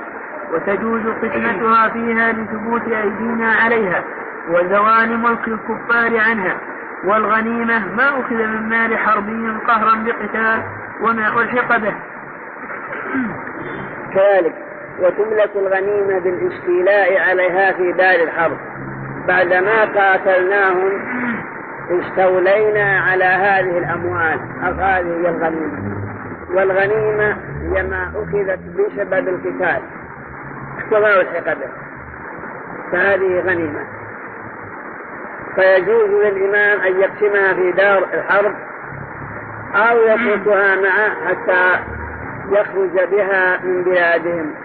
وتجوز قسمتها فيها لثبوت أيدينا عليها وزوال ملك الكفار عنها. والغنيمة ما أخذ من مال حربي قهرا بقتال وما ألحق به. كذلك وتملك الغنيمة بالاستيلاء عليها في دار الحرب، بعدما قاتلناهم استولينا على هذه الأموال أو هذه الغنيمة. والغنيمة هي ما أخذت بسبب القتال وما ألحق به، فهذه غنيمة فيجوز للإمام أن يقسمها في دار الحرب أو يتركها معه حتى يخرج بها من بلادهم.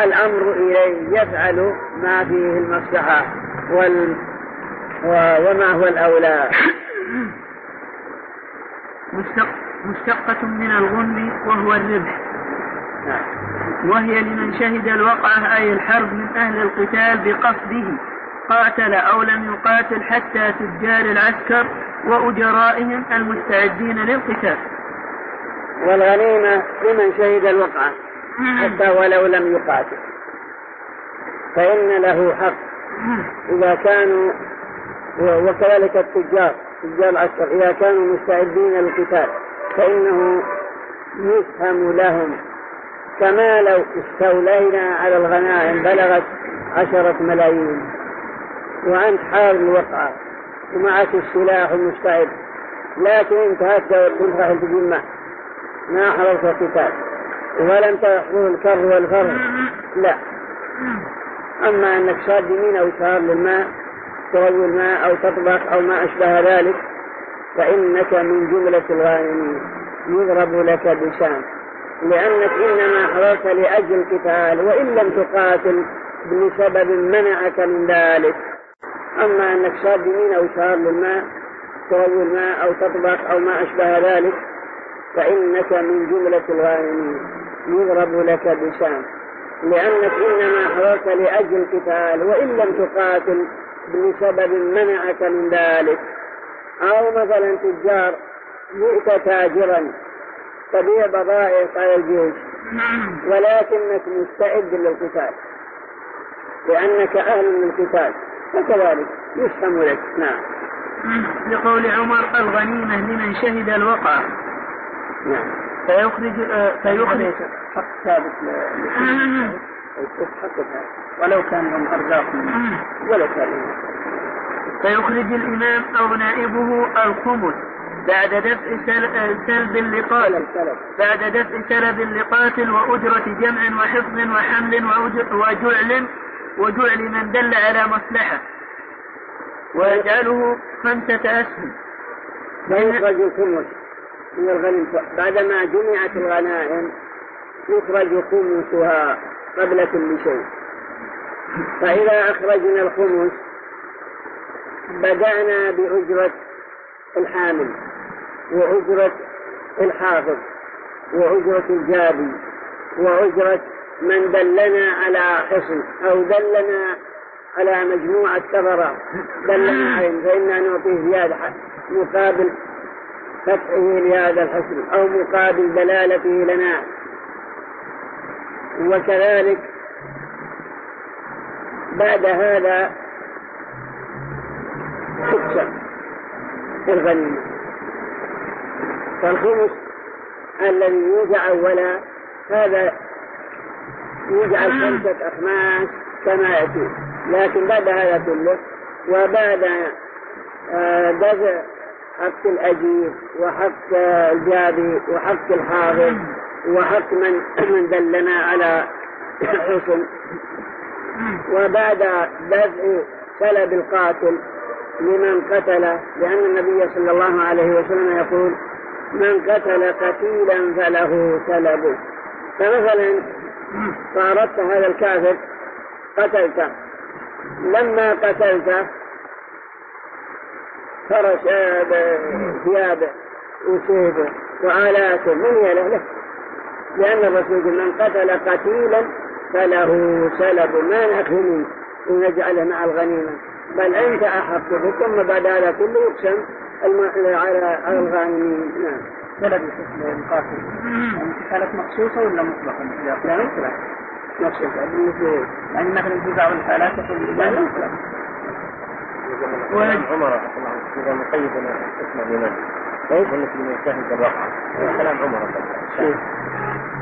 الأمر إليه يفعل ما فيه المصلحة وما هو الأولى. مشتقة من الغنم وهو الربح، وهي لمن شهد الوقعة أي الحرب من أهل القتال بقصده، قاتل أو لم يقاتل حتى تجار العسكر وأجرائهم المستعدين للقتال. والغنيمة لمن شهد الوقعة حتى ولو لم يقاتل فإن له حق إذا كانوا، وكذلك التجار الجمع الشرعي إذا كانوا مستعدين للقتال فإنه يسهم لهم، كما لو استولينا على الغنائم بلغت 10 ملايين وأنت حال الوقعة ومعك السلاح المستعد، لكن انت هكذا تنفح الجمع ما حضرت القتال ولم تحضر الكر والفر، لا. أما أنك صادمين أو تهار للماء تغير الماء أو تطبخ أو ما أشبه ذلك فإنك من جملة الغانمين، يضرب لك بسام، لأنك إنما حضرت لأجل القتال وإن لم تقاتل بسبب منعك من ذلك. أما أنك صادمين أو تهار للماء تغير الماء أو تطبخ أو ما أشبه ذلك فإنك من جملة الغانمين، يضرب لك بسام، لأنك إنما حضرت لأجل القتال وإن لم تقاتل بسبب منعك من ذلك. أو مثلا تجار جئت تاجرا تبيع بضائع على الجيوش ولكنك مستعد للقتال لأنك أهل للقتال، فكذلك يسهم لك. نعم. لقول عمر الغنيمة لمن شهد الوقعة. نعم. فيخرج حق ثابت حقها ولو كان لهم أرزاق ولو كان. فيخرج الإمام أو نائبه الخمس بعد دفع سلب لقاتل وأجرة جمع وحفظ وحمل وجعل من دل على مصلحة، ويجعله 5 أسهم. فيخرج الخمس من الغنم بعدما جمعت الغنائم، يخرج خمسها قبل كل شيء. فإذا أخرجنا الخمس بدأنا بأجرة الحامل وأجرة الحافظ وأجرة الجابي وأجرة من دلنا على حصن أو دلنا على مجموعة ثمرة دلنا عليهم، فإنا نعطيه زيادة مقابل فتحه لهذا الحصن أو مقابل دلالته لنا. وكذلك بعد هذا تقسم الغنيمة، فالخمس الذي يوزع أولا هذا يوزع 5 أخماس كما يأتي، لكن بعد هذا كله وبعد دفع حق الأجير وحق الجابي وحق الحاضر وحق من دلنا على حسن، وبعد دفع سلب القاتل لمن قتل، لأن النبي صلى الله عليه وسلم يقول من قتل قتيلا فله سلبه. فمثلا فأردت هذا الكافر قتلته، لما قتلته فرش ثيابه وسيفه وآلاته من يله، لأن الرسول من قتل قتيلا فله سلب، ما نأخذ ونجعله مع الغنيمة، بل أنت أحق به، ثم بعد هذا كله يقسم على الغانمين. نعم. سلب القاتل انتقالات مخصوصة ولا مطلقة؟ لا مطلقة مخصوصة، يعني مثلا في بعض الحالات يقول لا مطلقة. عمر رضي الله عنه إذا مقيدنا اسمه بمن كيف أنه يشاهد الرقعة كلام عمر رضي الله عنه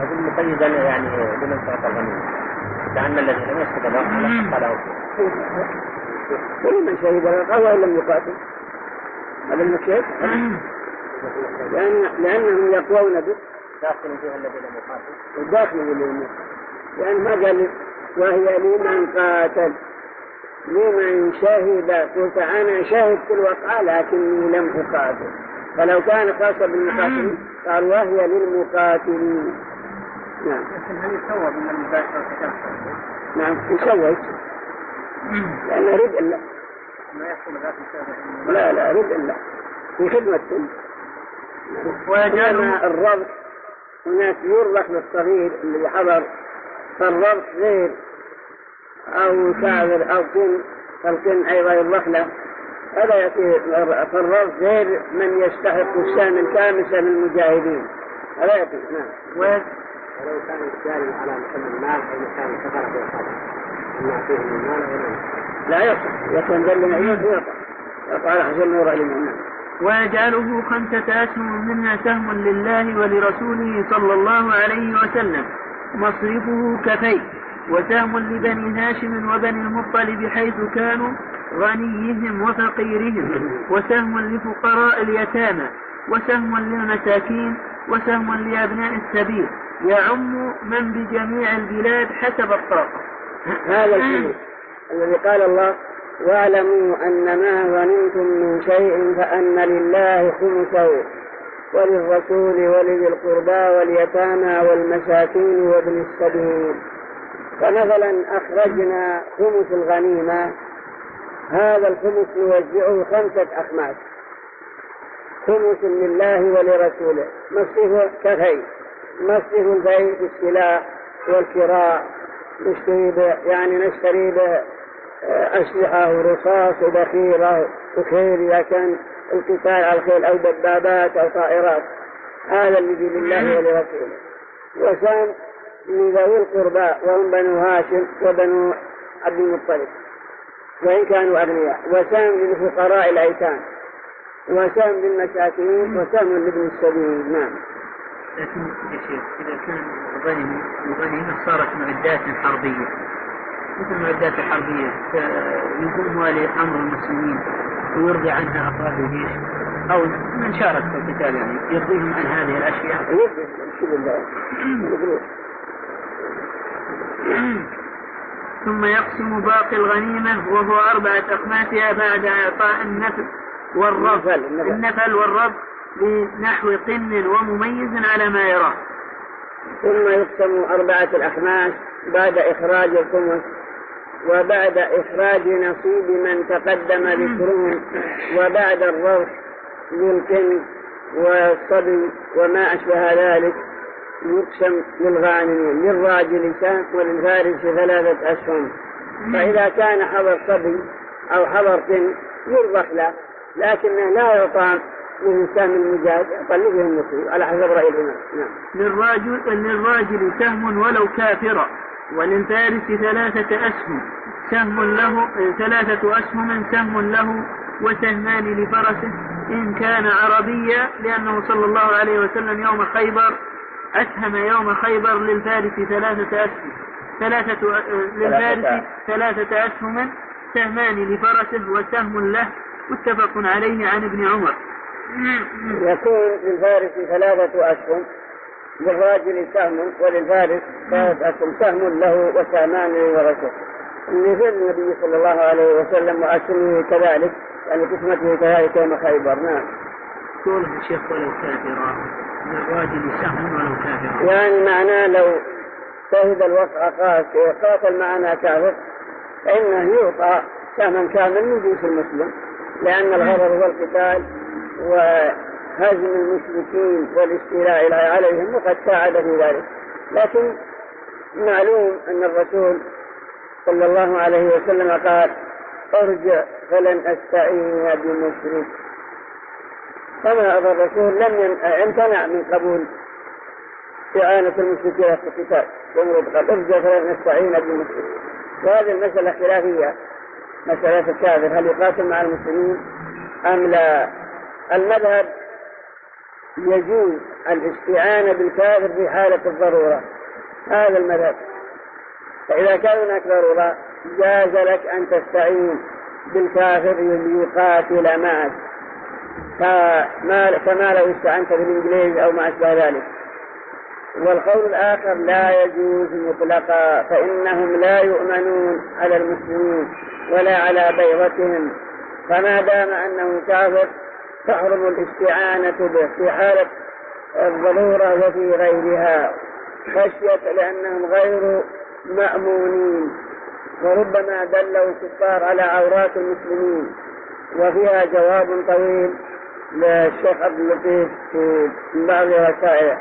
أقول مقيدا يعني لمن سرق الغنيمة، لأن الذي لم يشهد الرقعة لا حق له لمن شهد الرقعة وإن لم يقاتل، هذا المشهد لأنهم يقوون به داخل فيها الذي لم يقاتل داخل اليمين، لأن ما قال وهي لمن قاتل لمن شهد، قلت أنا شهدت الوقعة لكني لم أقاتل، فلو كان خاصة بالمقاتلين قال وهي للمقاتلين. نعم. لكن هل يسوى من المباشرة تكفر؟ نعم يسوى، لأنه ربع الله ما يحصل ذات مشاهدة، لا ربع الله في خدمتهم. وجاءنا الربط هناك يربط للصغير اللي حضر، فالربط غير أو شعر أو قن، فالقن أيضا الرحلة هذا يأتي، فالربط غير من يستحق الشان الكامسة من المجاهدين هذا يأتي. نعم. ولو كان الجاري على محمد المال أو كان كفر بالخبر لا يقع، يقع عندنا عيون يقع على حجم نور على المنام. ويجعله 5 أسهم منها سهم لله ولرسوله صلى الله عليه وسلم مصرفه كفيه، وسهم لبني هاشم وبني المطلب حيث كانوا غنيهم وفقيرهم، وسهم لفقراء اليتامى، وسهم للمساكين، وسهم لأبناء السبيل، يعم من بجميع البلاد حسب الطاقة. هذا الشيء الذي قال الله: واعلموا أن ما ظننتم من شيء فأن لله خمسه وللرسول ولذي القربى واليتامى والمساكين وابن السبيل. فمثلا أخرجنا خمس الغنيمة، هذا الخمس نوزعه 5 أخماس، خمس لله ولرسوله مصرفه كفي، مصرف الفي في السلاح والكراء، نشتري به أسلحة ورصاص وذخيرة وخير إذا كان القتال على الخيل أو دبابات أو طائرات، هذا الذي لله ولرسوله. وسهم لذوي القربى وهم بنو هاشم وبنو عبد المطلب وإن كانوا أغنياء، وسهم للفقراء الأيتام، وسهم للمساكين، وسهم لابن السبيل. نعم. لكن يا شيخ إذا كان الغنيمة صارت معدات حربية مثل المعدات الحربية يقوم ولي أمر المسلمين ويرضي عنها أفراد الجيش أو من شارك في القتال، يرضيهم عن هذه الأشياء. ثم يقسم باقي الغنيمة وهو 4 أخماسها بعد إعطاء النفل والربع بنحو قن ومميز على ما يراه. ثم يقسم 4 الأخماس بعد إخراج الخمس وبعد إخراج نصيب من تقدم ذكرهم وبعد الروح للكن والصبي وما أشبه ذلك، يقسم للغانمين للراجل وللفارس 3 أسهم. فإذا كان حضر صبي أو حضر كن يرضخ له، لكنه لا يعطى من سهم المجاز، يطلبه النصيب على حسب رأي الإمام. نعم. للراجل سهم ولو كافرا، وللفارس 3 أسهم، سهم له 3 أسهم، سهم له وسهمان لفرسه إن كان عربيا، لأنه صلى الله عليه وسلم يوم خيبر أسهم يوم خيبر للفارس 3 أسهم، للفارس 3 أسهم، سهمان لفرسه وسهم له، متفق عليه عن ابن عمر. يكون للفارس 3 أسهم، للراجل سهم، وللفارس 3 أسهم، سهم له وسهمان لفرسه. مثل النبي صلى الله عليه وسلم وأسهمه كذلك، يعني قسمته كذلك يوم خيبر. نعم. قوله الشيخ ولو كافرا، للراجل سهم ولو كافر، يعني معناه لو شهد الوقع قاتل معنا كافر فإنه يعطى سهما كامل من جيش المسلم، لأن الغرض هو القتال وهزم المشركين والاستيلاء عليهم، وقد ساعد في ذلك. لكن معلوم أن الرسول صلى الله عليه وسلم قال: ارجع فلن أستعين بمشرك. فما أبى الرسول لم يمتنع من قبول إعانة المشركين في القتال، يمرض قال: ارجع فلن أستعين بمشرك. وهذه المسألة خلافية، مسألة الكافر هل يقاتل مع المسلمين أم لا. المذهب يجوز الاستعانة بالكافر في حالة الضرورة، هذا المذهب. فإذا كان هناك ضرورة جاز لك أن تستعين بالكافر ليقاتل معك، فما لو استعنت بالإنجليز أو ما أشبه ذلك. والقول الآخر لا يجوز مطلقا، فإنهم لا يؤمنون على المسلمين ولا على بيضتهم، فما دام أنه كافر تحرم الاستعانة به في حالة الضرورة وفي غيرها، خشية لأنهم غير مأمونين، وربما دلوا الكفار على عورات المسلمين. وفيها جواب طويل للشيخ عبد اللطيف في بعض الوسائل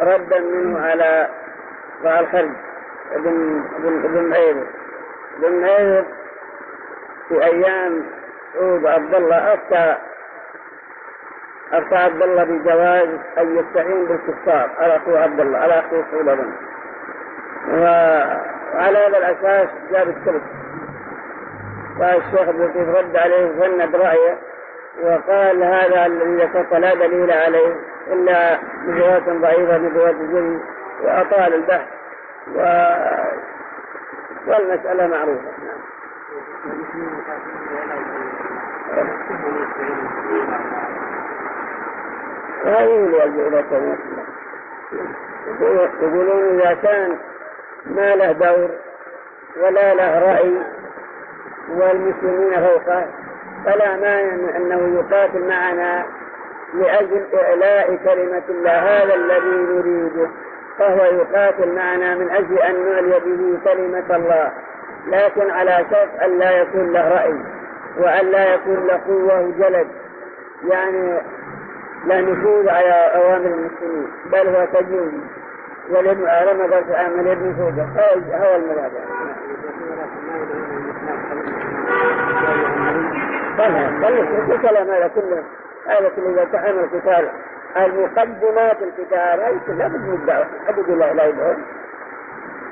ردا منه على الخرج ابن عيد في أيام سعود عبد الله أفتى عبد الله بجواز أن يستعين بالكفار على أخوه عبد الله على أخوه سعود، وعلى هذا الأساس جاب السلف. فالشيخ عبد اللطيف رد عليه وسند رأيه وقال هذا الذي ذكرت لا دليل عليه إلا بجوات ضعيفة بجوات الجري، وأطال البحث والمسألة معروفة. وهذه الواجهة إلى التنسل يقولون إذا كان ما له دور ولا له رأي والمسلمين فوقه فلا مانع أنه يقاتل معنا لأجل إعلاء كلمة الله، هذا الذي نريده، فهو يقاتل معنا من أجل أن نعلي به كلمة الله، لكن على شرط أن لا يكون له رأي وأن لا يكون له قوة وجلد، يعني لا نفوذ على أوامر المسلمين، بل هو تجنيد ولم أعلم درس عمل ابن فوقه هو المراجع. طلع كلام هذا كله، هذا كله إذا تحمل القتال المقدمات القتال هاي كلها بالدعوة أبدا لا يدعون،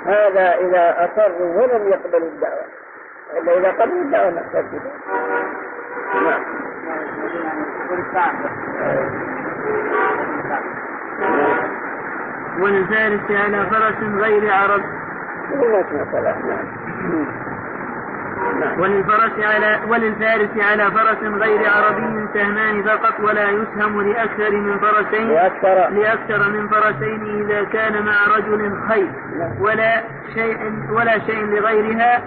هذا إذا أصروا ولم يقبلوا الدعوة، إلا إذا قبلوا الدعوة نحتاج كده. نعم. والفارس على فرس غير عرب. وللفارس على فرس غير عربي سهمان فقط، ولا يسهم لأكثر من فرسين إذا كان مع رجل خير، ولا شيء لغيرها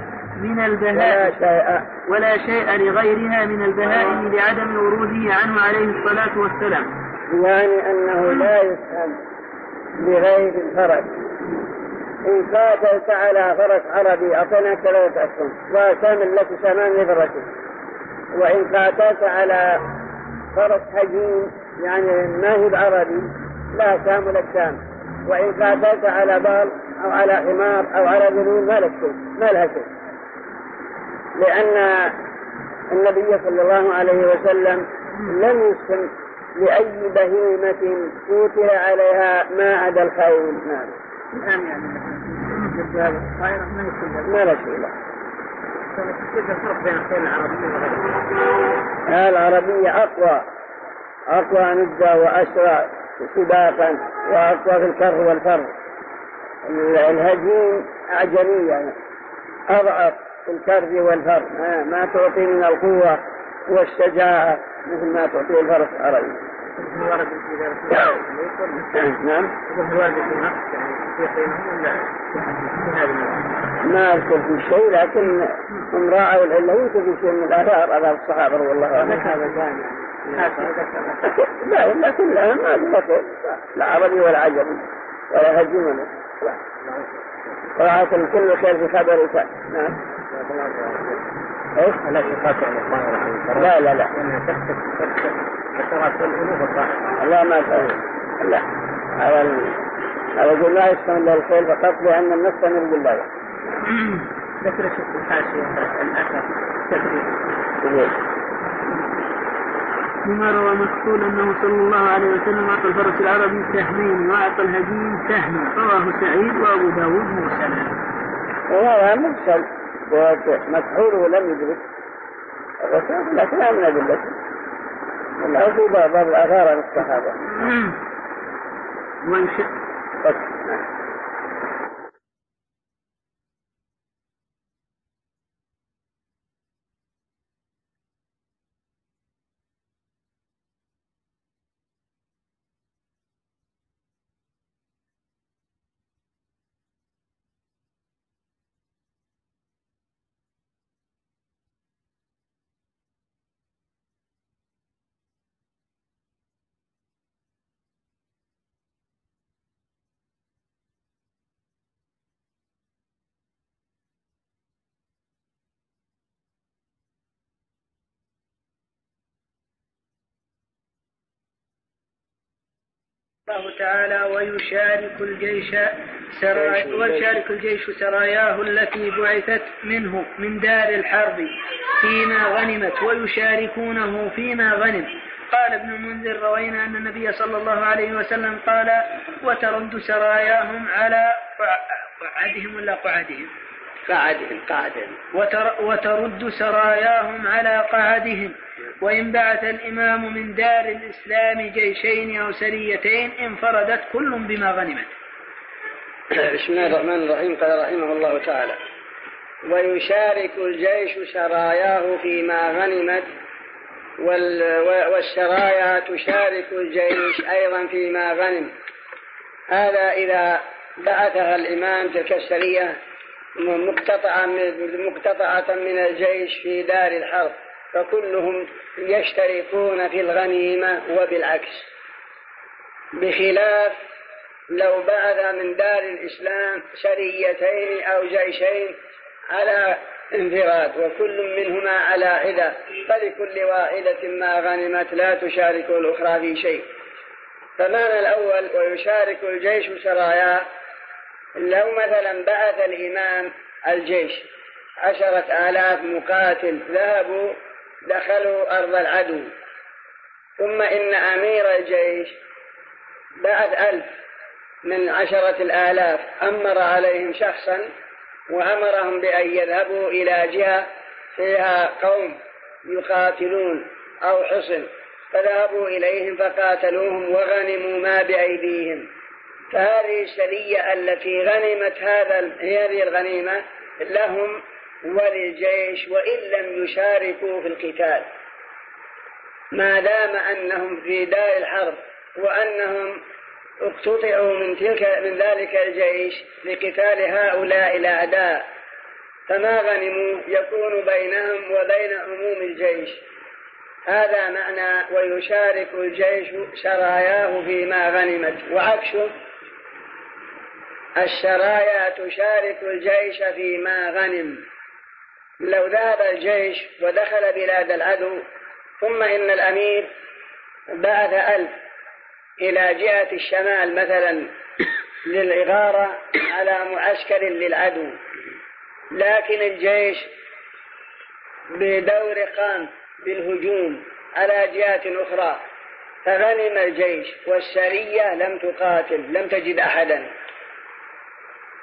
من البهائم لعدم وروده عنه عليه الصلاة والسلام. يعني أنه لا يسهم لغير الفرس. إن قاتلت على فرس عربي أعطناك لا تأكل وأسامن لك ثمانية فرسك، وإن قاتلت على فرس هجين يعني ماهب عربي لا أسام لك سام، وإن قاتلت على بال أو على حمار أو على ذنون ما لها شيء، لأن النبي صلى الله عليه وسلم لم يسلم لأي بهيمة قتل عليها ما عدا الخيل. العربية أقوى نجدة وأسرع سباقا وأقوى في الكر والفر. الهجين أعجمية أضعف في الكر والفر، ما تعطي من القوة والشجاعة مثل ما تعطي الفرس العربي. نعم. ما أذكر في شيء، لكن امرأة والعلوية في شيء من الآثار أبا الصحابة والله أعلم. لا إلا كلها ما أذكر، لا عربي ولا عجمي ولا هجومنا، وعاصل كل خير في خبر وفاء. نعم. لا لا ما أذكر، لا أرجو الله يسمى الله الخير فقط، لأن النفس نرجو الله. ذكر الشيخ الحاشية الأثر تكرير لما روى مقتول أنه صلى الله عليه وسلم أعطى الفرس العربي سهمين وأعطى الهجين سهما، رواه سعيد وأبو داود مرسل. وهذا مرسل ومسحوره لم يدرك الرسول، لكن أمنا بالله العظيم بعض الأثار عن الصحابة. الله تعالى ويشارك الجيش سراياه التي بعثت منه من دار الحرب فيما غنمت ويشاركونه فيما غنم. قال ابن المنذر: روينا أن النبي صلى الله عليه وسلم قال: وترد سراياهم على قعدهم ولا قعدهم قعدهم وترد سراياهم على قعدهم وإن بعث الإمام من دار الإسلام جيشين أو سريتين انفردت كل بما غنمت. بسم الله الرحمن الرحيم. قال رحمه الله تعالى: ويشارك الجيش سراياه فيما غنمت، والسرايا تشارك الجيش أيضا فيما غنم. هذا إذا بعثها الإمام تلك السرية مقتطعة من الجيش في دار الحرب، فكلهم يشتركون في الغنيمة وبالعكس، بخلاف لو بعث من دار الإسلام سريتين أو جيشين على انفراد وكل منهما على حدة، فلكل واحدة ما غنمت لا تشارك الأخرى في شيء. فمعنى الأول ويشارك الجيش سراياه، لو مثلا بعث الإمام الجيش 10,000 مقاتل ذهبوا دخلوا أرض العدو، ثم إن أمير الجيش بعث 1,000 من 10,000، أمر عليهم شخصا وأمرهم بأن يذهبوا إلى جهة فيها قوم يقاتلون أو حصن، فذهبوا إليهم فقاتلوهم وغنموا ما بأيديهم. فهذه السرية التي غنمت هذه الغنيمة لهم وللجيش وإن لم يشاركوا في القتال، ما دام أنهم في دار الحرب وأنهم اقتطعوا من ذلك الجيش لقتال هؤلاء الأعداء، فما غنموا يكون بينهم وبين عموم الجيش. هذا معنى ويشارك الجيش سراياه فيما غنمت، وعكسه السرايا تشارك الجيش فيما غنم. لو ذهب الجيش ودخل بلاد العدو، ثم إن الأمير بعث 1000 إلى جهة الشمال مثلا للإغارة على معسكر للعدو، لكن الجيش بدور قام بالهجوم على جهة أخرى، فغنم الجيش والسرية لم تقاتل، لم تجد أحدا،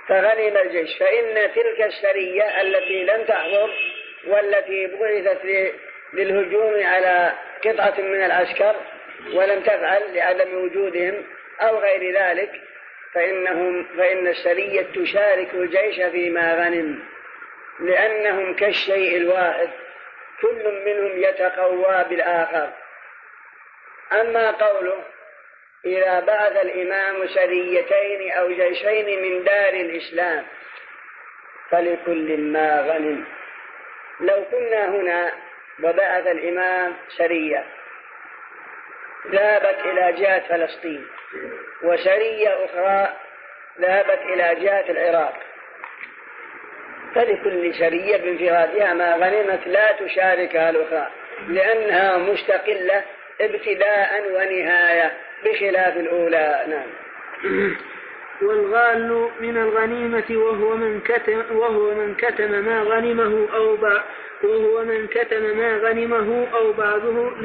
فغنم الجيش. فإن تلك السرية التي لم تحضر والتي بعثت للهجوم على قطعة من العسكر ولم تفعل لعدم وجودهم أو غير ذلك، فإن السرية تشارك الجيش فيما غنم، لأنهم كالشيء الواحد، كل منهم يتقوى بالآخر. أما قوله إذا بعث الإمام سريتين أو جيشين من دار الإسلام فلكل ما غنم، لو كنا هنا وبعث الإمام سرية ذهبت إلى جهة فلسطين وسرية أخرى ذهبت إلى جهة العراق، فلكل سرية بانفرادها ما غنمت لا تشاركها الأخرى، لأنها مستقلة ابتداء ونهاية بخلاف الأولى. نعم. والغال من الغنيمة وهو من كتم ما غنمه أو بعضه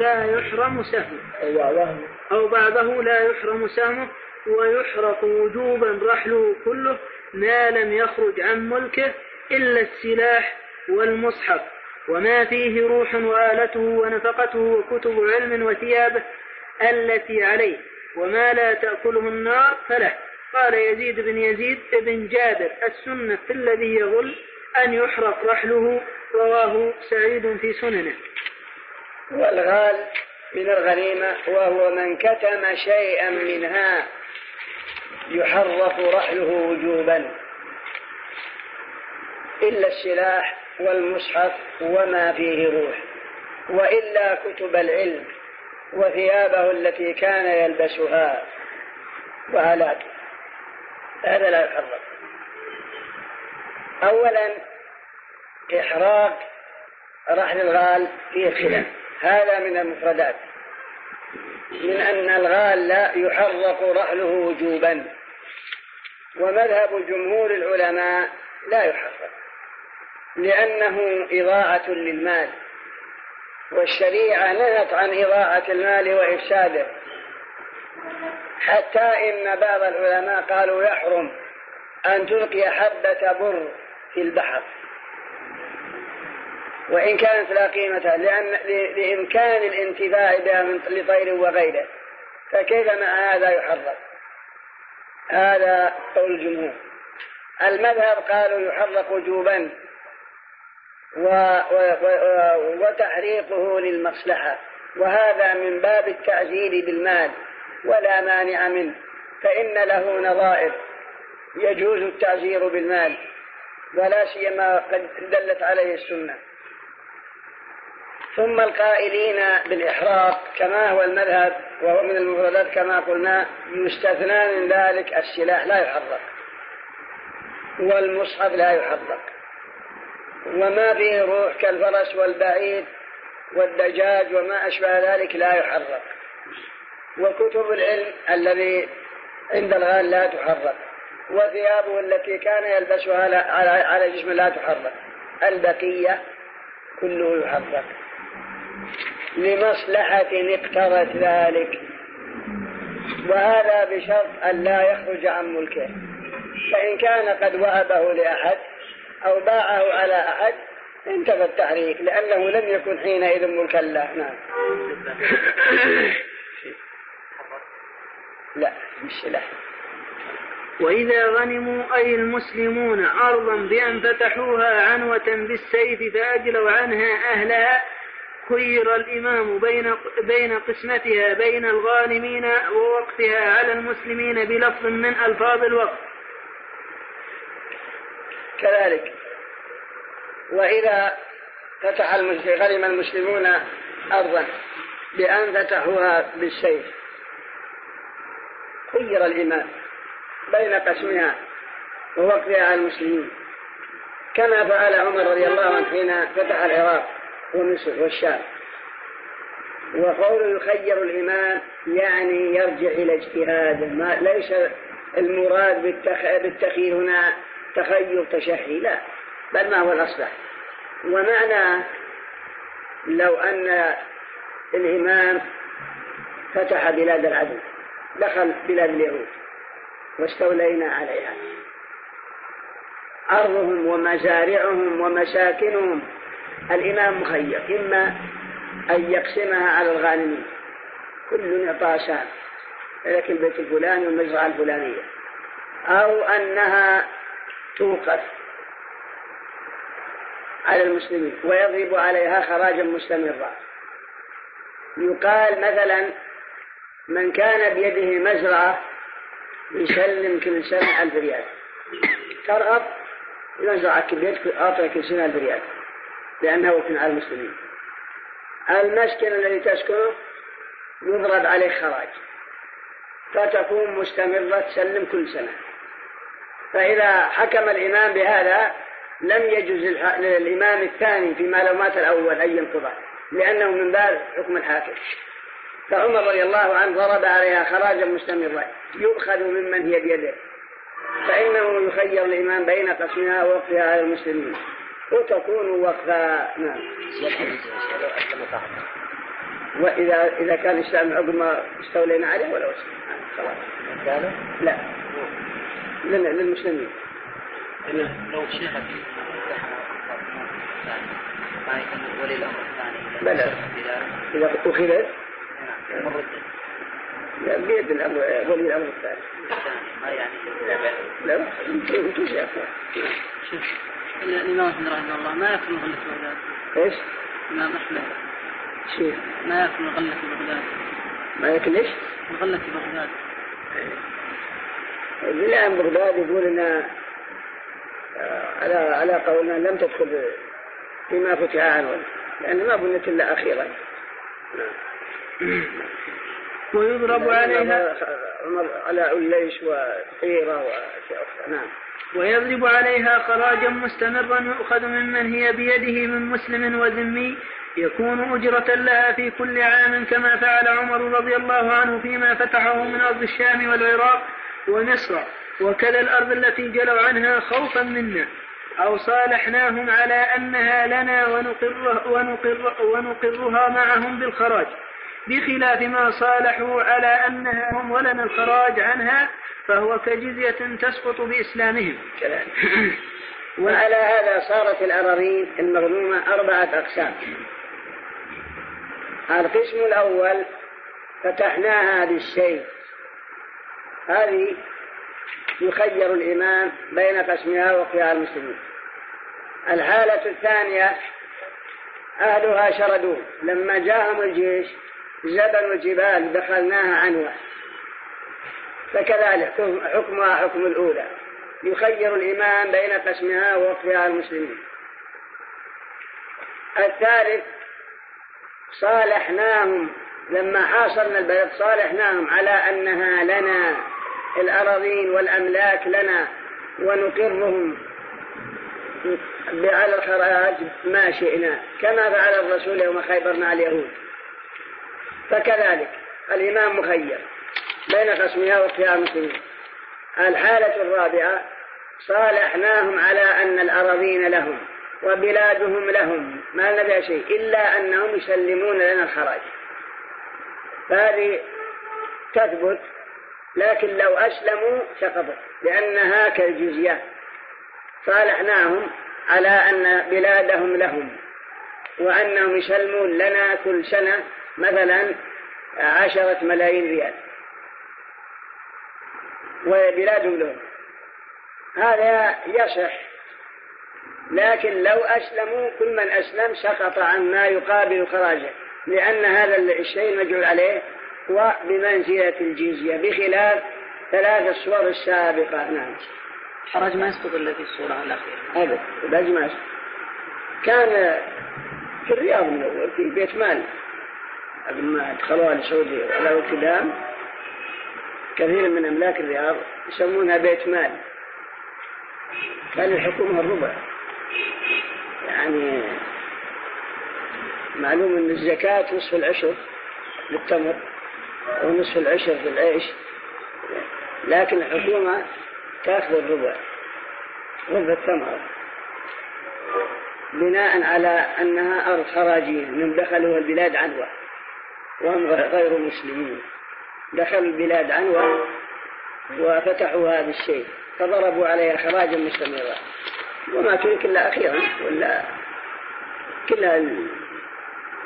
لا يحرم سهمه ويحرق وجوبا رحله كله ما لم يخرج عن ملكه إلا السلاح والمصحف وما فيه روح وآلته ونفقته وكتب علم وثيابه التي عليه، وما لا تأكله النار فله. قال يزيد بن يزيد بن جابر: السنة في الذي يغل أن يحرق رحله. رواه سعيد في سننه. والغال من الغنيمة وهو من كتم شيئا منها يحرق رحله وجوبا إلا السلاح والمصحف وما فيه روح، وإلا كتب العلم وثيابه التي كان يلبسها وآلاته، هذا لا يحرق. أولا إحراق رحل الغال فيه خلاف، هذا من المفردات، من أن الغال لا يحرق رحله وجوبا، ومذهب جمهور العلماء لا يحرق لأنه إضاعة للمال، والشريعة نهت عن إضاعة المال وإفساده، حتى إن بعض العلماء قالوا يحرم أن تلقي حبة بر في البحر، وإن كانت لا قيمة لإمكان الانتفاع بها لطير وغيره، فكيف مع هذا يحرم؟ هذا قول الجمهور. المذهب قالوا يحرق وجوبا وتحريقه للمصلحة، وهذا من باب التعجيل بالمال ولا مانع منه، فإن له نظائر يجوز التعجير بالمال ولا سيما قد دلت عليه السنة. ثم القائلين بالإحراق كما هو المذهب وهو من المفردات كما قلنا يستثنى من ذلك السلاح لا يحرق والمصحف لا يحرق وما به روح كالفرس والبعير والدجاج وما أشبه ذلك لا يحرق، وكتب العلم الذي عند الغال لا تحرق، وثيابه التي كان يلبسها على جسمه لا تحرق، البقية كله يحرق لمصلحة اقتضت ذلك، وهذا بشرط أن لا يخرج عن ملكه، فإن كان قد وهبه لأحد أو باعه على أحد انتفى التحريك لأنه لم يكن حينئذ ملكا له. نعم. لا مش لا. وإذا غنموا أي المسلمون أرضا بأن فتحوها عنوة بالسيف فأجلوا عنها أهلها خير الإمام بين قسمتها بين الغانمين ووقفها على المسلمين بلفظ من ألفاظ الوقف. كذلك وإذا فتح غنم المسلمون أرضا بأن فتحوها بالسيف خير الإمام بين قسمها ووقفها على المسلمين، كما فعل عمر رضي الله عنه حين فتح العراق ومصر والشام. وقول يخير الإمام يعني يرجع إلى اجتهاده، ليس المراد بالتخيير هنا تخير تشحي، لا، بل ما هو الأصلح. ومعنى لو أن الإمام فتح بلاد العدو دخل بلاد اليهود واستولينا عليها، أرضهم ومزارعهم ومساكنهم الإمام مخير، إما أن يقسمها على الغانمين كل يعطى سهم لكن بيت الفلاني والمزرعة الفلانية، أو أنها توقف على المسلمين ويضرب عليها خراجا مستمرا. يقال مثلا من كان بيده مزرعة يسلم كل سنة 1000 ريال، ترغب المزرعة كبيرة أعطى كل سنة 1000 ريال لأنه وكن على المسلمين. المسكن الذي تسكنه يضرب عليه خراج فتكون مستمرة تسلم كل سنة. فإذا حكم الإمام بهذا لم يجوز للإمام الثاني فيما لو مات الأول أي انقضاء، لأنه من باب حكم الحاكم. فعمر رضي الله عنه ضرب عليها خراجا مستمرا يؤخذ ممن هي بيده، فإنه يخير الإمام بين قسمها ووقفها على المسلمين وتكون وقفها. نعم. وإذا كان الإسلام عقم استولينا عليه ولا وسلم خلاص لا للمسلمين. لو شيخة ولي الأمر الثاني إذا أخذت بيد ولي الأمر الثاني لا تشيخ الإمام أحمد رحمه الله ما يكون غلة بغداد. إيش؟ الإمام أحمد شيخ ما يكون غلة بغداد. ما يكون إيش؟ غلة بغداد. الإمام بغداد يقول إن على قولنا لم تدخل فيما فتح عنه لأن ما بنت إلا أخيرا. ويضرب عليها على أليش وحيرة وأشياء أخرى. نعم. ويضرب عليها خراجا مستمرا يؤخذ ممن هي بيده من مسلم وذمي يكون أجرة لها في كل عام، كما فعل عمر رضي الله عنه فيما فتحه من أرض الشام والعراق ومصر وكذا الأرض التي جلوا عنها خوفا منا أو صالحناهم على أنها لنا ونقرها معهم بالخراج، بخلاف ما صالحوا على أنها هم ولنا الخراج عنها فهو كجزية تسقط بإسلامهم. وعلى هذا صارت الأراضين المغنومة 4 أقسام. القسم الأول فتحناها بالشيء، هذه يخير الإمام بين قسمها وقياع المسلمين. الحالة الثانية أهلها شردون، لما جاءهم الجيش زبنوا الجبال دخلناها عنوة، فكذلك حكمها حكم الأولى، يخير الإمام بين قسمها ووقفها المسلمين. الثالث صالحناهم، لما حاصرنا البلد صالحناهم على أنها لنا، الأراضين والأملاك لنا، ونقرهم على الخراج ما شئنا، كما فعل الرسول يوم خيبر مع اليهود. فكذلك الإمام مخير بين قسمها وقفها المسلمين. الحالة الرابعة صالحناهم على أن الأراضين لهم وبلادهم لهم، ما لنا بها شيء إلا أنهم يسلمون لنا الخراج، فهذه تثبت، لكن لو أسلموا سقطت لأنها كالجزية. صالحناهم على أن بلادهم لهم وأنهم يسلمون لنا كل سنة مثلا 10 ملايين ريال وبلادهم لهم، هذا يصح، لكن لو أسلموا كل من أسلم سقط عما يقابل خراجه، لأن هذا الشيء مجعول عليه هو بمنزلة الجزية بخلاف 3 الصور السابقة. نعم، حرج ما يسقط إلا في الصورة الأخيرة. هذا الحرج ما يسقط. كان في الرياض من الأول في بيت مال قبل ما أدخلوها لسعودية على القدام، كثير من أملاك الرياض يسمونها بيت مال، كان الحكومة الربع، يعني معلوم أن الزكاة نصف العشر للتمر ونصف العشر في العيش، لكن الحكومة تأخذ ربع التمر بناء على أنها أرض خراجية من دخلوا البلاد عنوة وهم غير مسلمين، دخلوا البلاد عنوة وفتحوها بالشيء فضربوا عليها خراجا مستمرة، وما تلك إلا أخيرا ولا كلها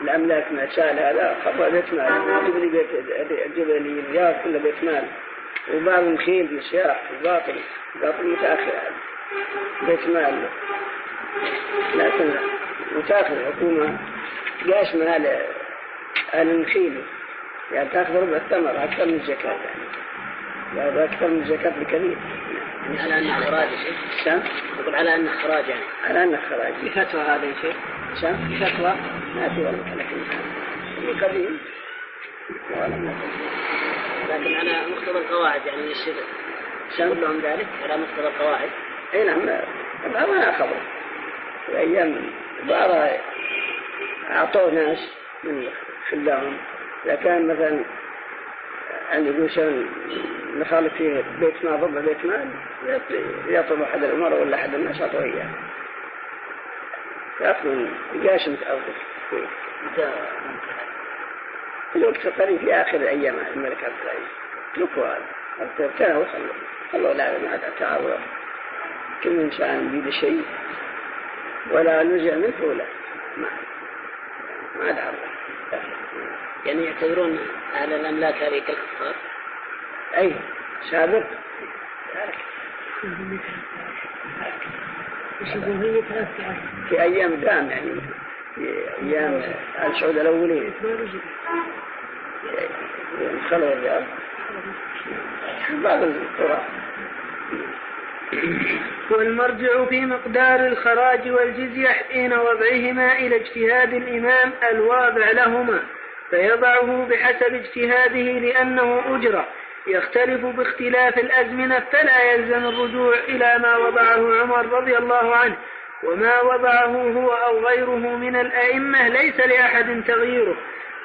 الأملاك ما تشال هذا خطأ بيت مال، جبلي الرياض كله بيت مال، وبعض الخيل بالشارع الباطل متأخر بيت مال، لكن متأخر الحكومة قاسمها للنخيل، يعني تأخذ ربع الثمر أكثر من الزكاة، يعني أكثر من الزكاة بكثير. على أن خراج شيء، يقول على أن خراج، يعني على أن خراج بفتوى هذا شيء، بفتوى ما في والله، لكن قديم لكن أنا مقتضى القواعد، يعني الشيء يقول لهم ذلك على مقتضى القواعد. أي نعم، ما خبر الأيام بارا أعطوه ناس من خلاهم، لكان مثلا عندي دوشان نخالف فيه بيت ما ضبع بيت ما يطلب أحد الأمر ولا أحد الناس أعطوه إياه، فأخذوا قاش متأوضف في الوقت القريب في آخر أيام الملك عبد العزيز لكوا هذا ابتنى وخلوا الله لا يعلم هذا تعاور، كل إنسان بيد شيء ولا نزع منه ولا ما دعوه، يعني يعتبرون على الأملاك هذه كالكفار. أي سابق في أيام دام، يعني في أيام السعود الأولين خلوا الرياض بعض القرى. والمرجع في مقدار الخراج والجزية حين وضعهما إلى اجتهاد الإمام الواضع لهما، فيضعه بحسب اجتهاده لأنه أجرة، يختلف باختلاف الأزمنة، فلا يلزم الرجوع إلى ما وضعه عمر رضي الله عنه، وما وضعه هو أو غيره من الأئمة ليس لأحد تغييره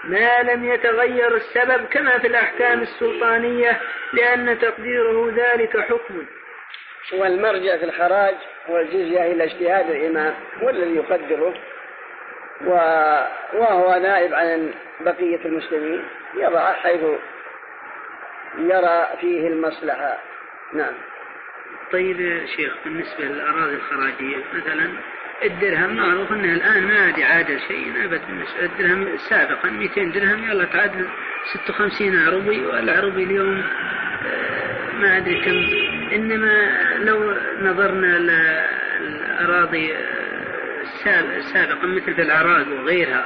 ما لم يتغير السبب كما في الأحكام السلطانية، لأن تقديره ذلك حكم. والمرجع في الخراج والجزية إلى اجتهاد الإمام هو الذي يقدره، وهو نائب عن بقية المسلمين يضع حيث يرى فيه المصلحة. نعم. طيب شيخ، بالنسبة للأراضي الخراجية مثلا الدرهم معروف أنه الآن ما عاد يعادل شيء أبدا، الدرهم سابقا 200 درهم يلا تعادل 56 عربي، والعربي اليوم ما أدري كم. إنما لو نظرنا للأراضي سابقا مثل في العراق وغيرها،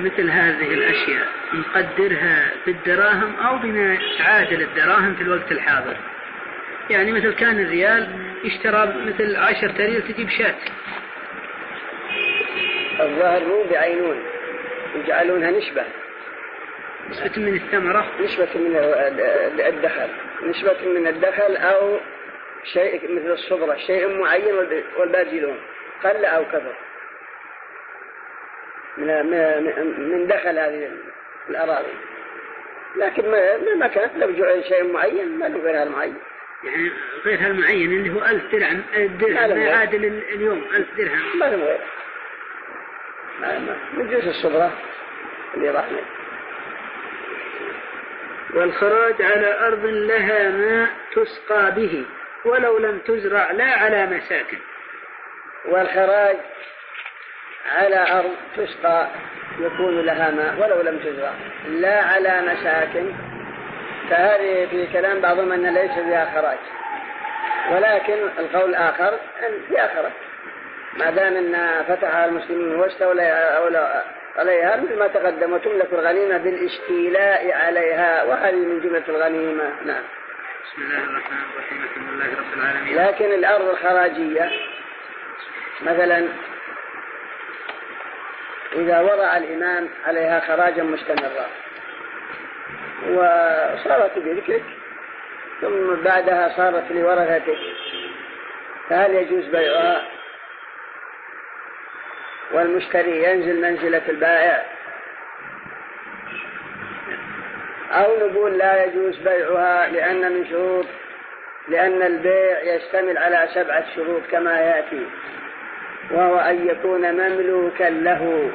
مثل هذه الأشياء نقدرها بالدراهم أو بما تعادل الدراهم في الوقت الحاضر. يعني مثل كان الريال يشترى مثل 10 ريال تجيب شات، الظاهر مو بعينون يجعلونها نسبة من الثمرة، نسبة من الدخل، نسبة من الدخل أو شيء مثل الصبرة، شيء معين والباجلون قل أو كثر من دخل هذه الأراضي. لكن ما كانت لو جعل شيء معين ما له غير هالمعين، يعني غير هالمعين اللي هو 1000 درهم، الدرهم يعادل اليوم 1000 درهم، ما له غير من جنس الصبرة اللي رحمه. والخراج على أرض لها ماء تسقى به ولو لم تزرع لا على مساكن. والخراج على أرض تسقى يكون لها ماء ولو لم تزرع لا على مساكن، فهذه في كلام بعضهم أن ليس فيها خراج، ولكن القول الآخر أن فيها خراج ما دام أن فتحها المسلمون واستولوا عليها مثل ما تقدم، وتملك الغنيمة بالاستيلاء عليها، وهذه من جملة الغنيمة. نعم. بسم الله الرحمن الرحيم، الحمد لله رب العالمين. لكن الأرض الخراجية مثلا إذا وضع الإمام عليها خراجا مستمرا وصارت بذكرك ثم بعدها صارت لورثتك، فهل يجوز بيعها؟ والمشتري ينزل منزلة البائع، أو نقول لا يجوز بيعها لأن من شروط، لأن البيع يشتمل على 7 شروط كما يأتي، وهو أن يكون مملوكا له،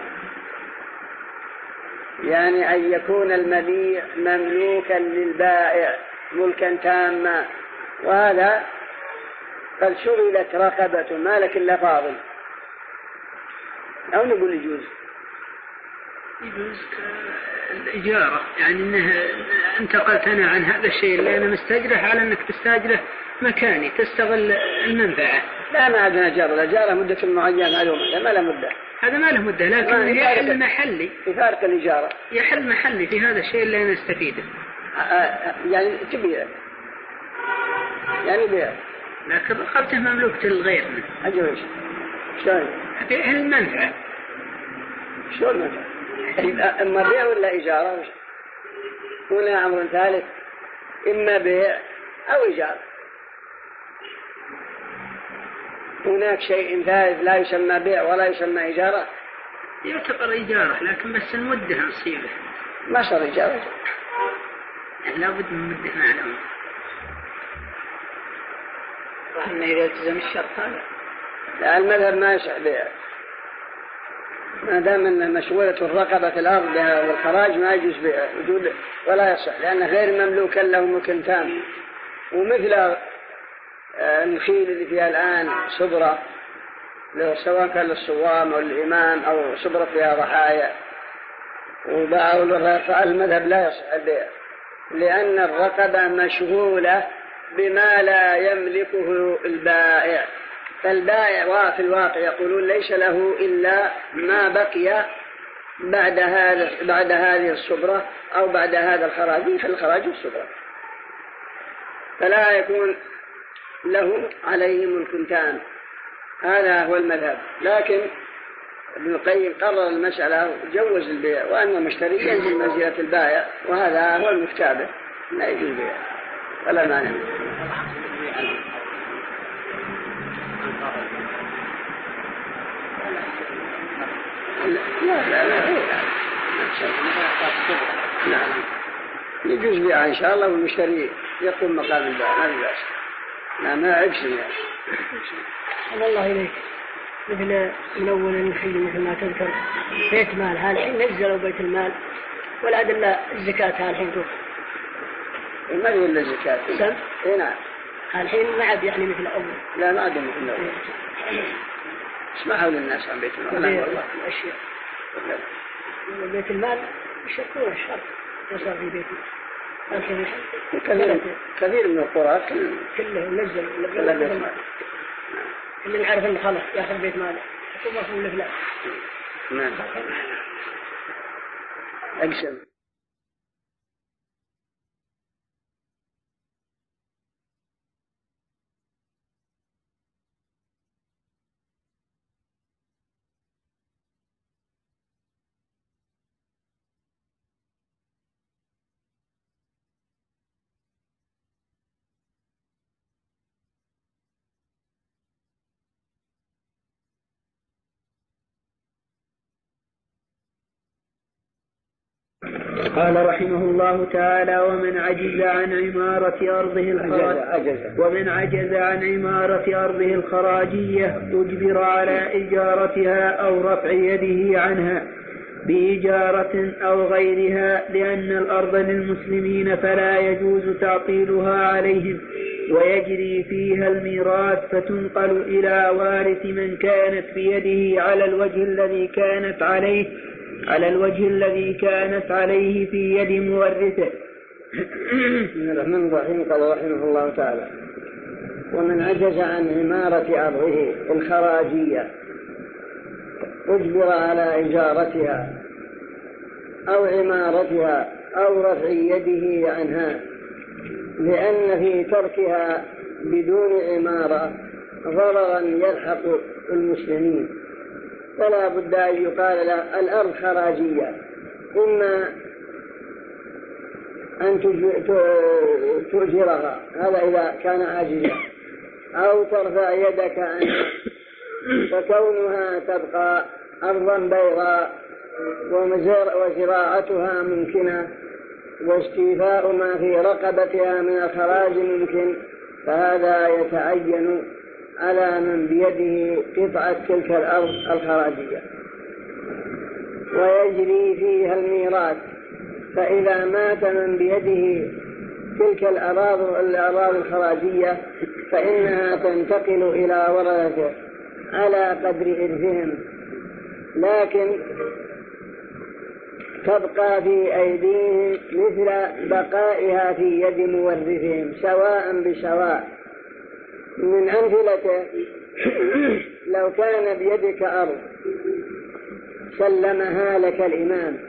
يعني أن يكون المبيع مملوكا للبائع ملكا تاما، وهذا قد شغلت رقبة مالك إلا فاضل. أو نقول يجوز الإجارة، يعني أنها أنت قلت أنا عن هذا الشيء اللي أنا مستأجره على أنك تستأجره مكاني تستغل المنفعة. لا، ما عندنا جارة، الإجارة مدة معينة عليهم، ما له مدة، هذا ما له مدة، لكن يحل محلي بفارق الإجارة، يحل محلي في هذا الشيء اللي أنا استفيده، يعني تبيع، يعني بيع، لكن رقبته مملوكة للغير. أجل شلون؟ هل المنفعة؟ شلون المنفعة؟ إما بيع ولا إجارة، هنا أمر ثالث، إما بيع أو إجارة. هناك شيء ثالث لا يسمى بيع ولا يسمى إجارة، يعتبر إجارة لكن بس المدة نصيبه، ما صار إجارة، لا بد من مدة معلومة. رحمنا إذا التزم الشرط هذا، لا، المذهب ما يسع بيع ما دام أن مشغولة الرقبة في الأرض والخراج ما يجوز بيع ولا يصح، لأنه غير مملوكا له ممكن تام. ومثل الخيل اللي فيها الآن صبرة، سواء كان للصوام أو الإمام أو صبرة فيها ضحايا وباعوا لها، فالمذهب لا يصح البيع لأن الرقبة مشغولة بما لا يملكه البائع، فالبائع وفي الواقع يقولون ليس له إلا ما بقي بعد هذه الصبرة أو بعد هذا الخراج، فالخراج والصبرة، فلا يكون له عليهم الكنتان. هذا هو المذهب، لكن ابن القيم قرر المسألة وجوز البيع، وأن المشتري ينزل منزلة البائع، وهذا هو المكتابة، لا يجوز البيع ولا مانع. لا يجوز بيع إن شاء الله، والمشتري يقوم مقام البائع، ما يجوز، لا ما عبسي يعني. الله إليك، مثل الأول النحيل مثل ما تذكر بيت مال، هالحين نزلوا بيت المال ولا أدلة الزكاة، هالحين توقف المال ولا الزكاة؟ نعم، الحين ما عاد يعني مثل أول. لا ما عاد مثل أول. اسمعوا للناس عن بيت المال. والله الأشياء. بيت المال يشكون الشر يصار في بيته. كثير من القرى كله نزل. كله بيت مال. اللي نعرف إنه خلاص يأخذ بيت ماله. ثم أقول لك لا. نعم. أقسم. قال رحمه الله تعالى: ومن عجز عن عمارة أرضه الخراجية أجبر على إجارتها أو رفع يده عنها بإجارة أو غيرها، لأن الأرض للمسلمين فلا يجوز تعطيلها عليهم، ويجري فيها الميراث فتنقل إلى وارث من كانت بيده على الوجه الذي كانت عليه في يد مورثه. بسم الله الرحمن الرحيم. قال رحمه الله تعالى: ومن عجز عن عمارة أرضه الخراجية أجبر على إجارتها أو عمارتها أو رفع يده عنها، لأن في تركها بدون عمارة ضررا يلحق المسلمين، فلا بد أن يقال له الأرض خراجية، إما أن تؤجرها، هذا إذا كان عاجزا، أو ترفع يدك عنها، فكونها تبقى أرضا بيضاء وزراعتها ممكنة، واستيفاء ما في رقبتها من الخراج ممكن، فهذا يتعين على من بيده قطعة تلك الأرض الخراجية. ويجري فيها الميراث، فإذا مات من بيده تلك الأراضي الخراجية فإنها تنتقل إلى ورثته على قدر إرثهم، لكن تبقى في أيديهم مثل بقائها في يد مورثهم سواء بسواء. من أمثلته: لو كان بيدك أرض سلمها لك الإمام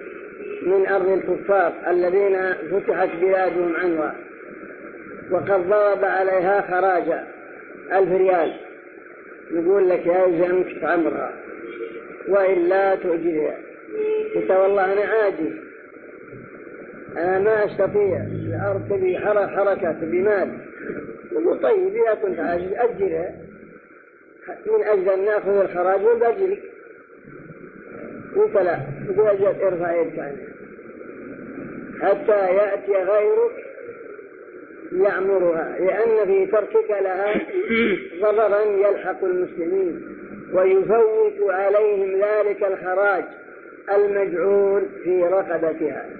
من أرض الكفار الذين فتحت بلادهم عنوا، وقد ضرب عليها خراجة 1000 ريال، يقول لك يلزمك تعمرها وإلا تؤجرها. قلت والله أنا عاجز، أنا ما أستطيع، الأرض تبي حركة تبي مال. يقول طيب إذا كنت عاجز أجلها، من أجل أن نأخذ الخراج وبأجلك. قلت لا، يقول أجل ارفع يدك عنها حتى يأتي غيرك يعمرها، لأن في تركك لها ضررا يلحق المسلمين، ويفوت عليهم ذلك الخراج المجعول في رقبتها.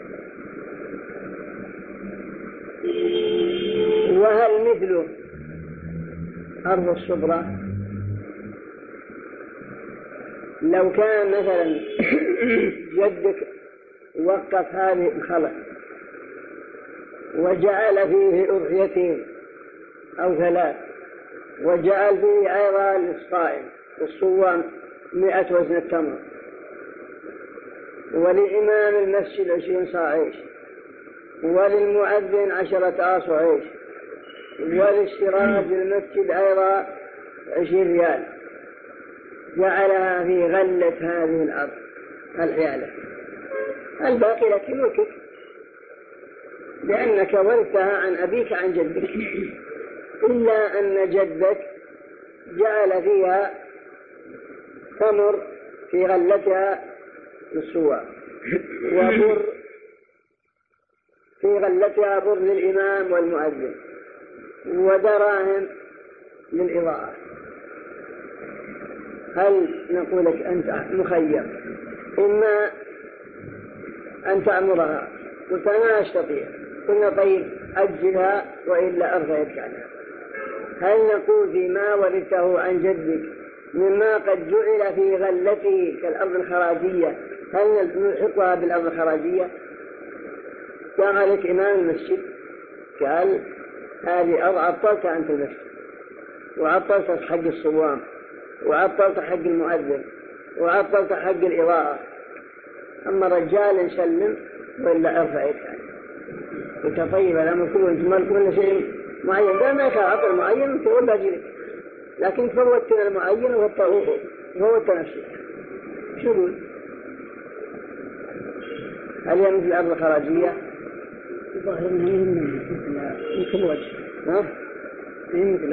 وهل مثله أرض الصبرة؟ لو كان مثلا جدك وقف هذه الخلق وجعل فيه أضحيتين أو 3، وجعل فيه أيضا للصائم والصوام 100 وزن التمر، ولإمام المسجد 20 صاع عيش، وللمؤذن 10 آصع عيش، وللشراء في المسجد أيضا 20 ريال، جعلها في غلة هذه الأرض الحيالة، الباقي لك ملكك، لأنك ورثتها عن أبيك عن جدك، إلا أن جدك جعل فيها تمر في غلتها للصواب، وبر في غلتها بر للإمام والمؤذن، ودراهم للإضاءة. هل نقولك أنت مخير، إما أن تعمرها؟ قلت أنا أستطيع. قلنا طيب أجلها وإلا أرضى يدك عنها. هل يكون فيما ورثته عن جدك مما قد جعل في غلته كالأرض الخراجية هل نلحقها بالأرض الخراجية؟ كان عليك إمام المسجد قال هذه أرض عطلت عن المسجد وعطلت حق الصوام وعطلت حق المؤذن وعطلت حق الإضاءة، أما رجال سلم وإلا أرفع يدك وتطيب الأمر كله وانتمال كل شيء معين. لا ما كان عطل معين تقول لك لكن فوتنا المعين وفوت نفسك. شو هل هي مثل الأرض الخراجية؟ ظاهر أنها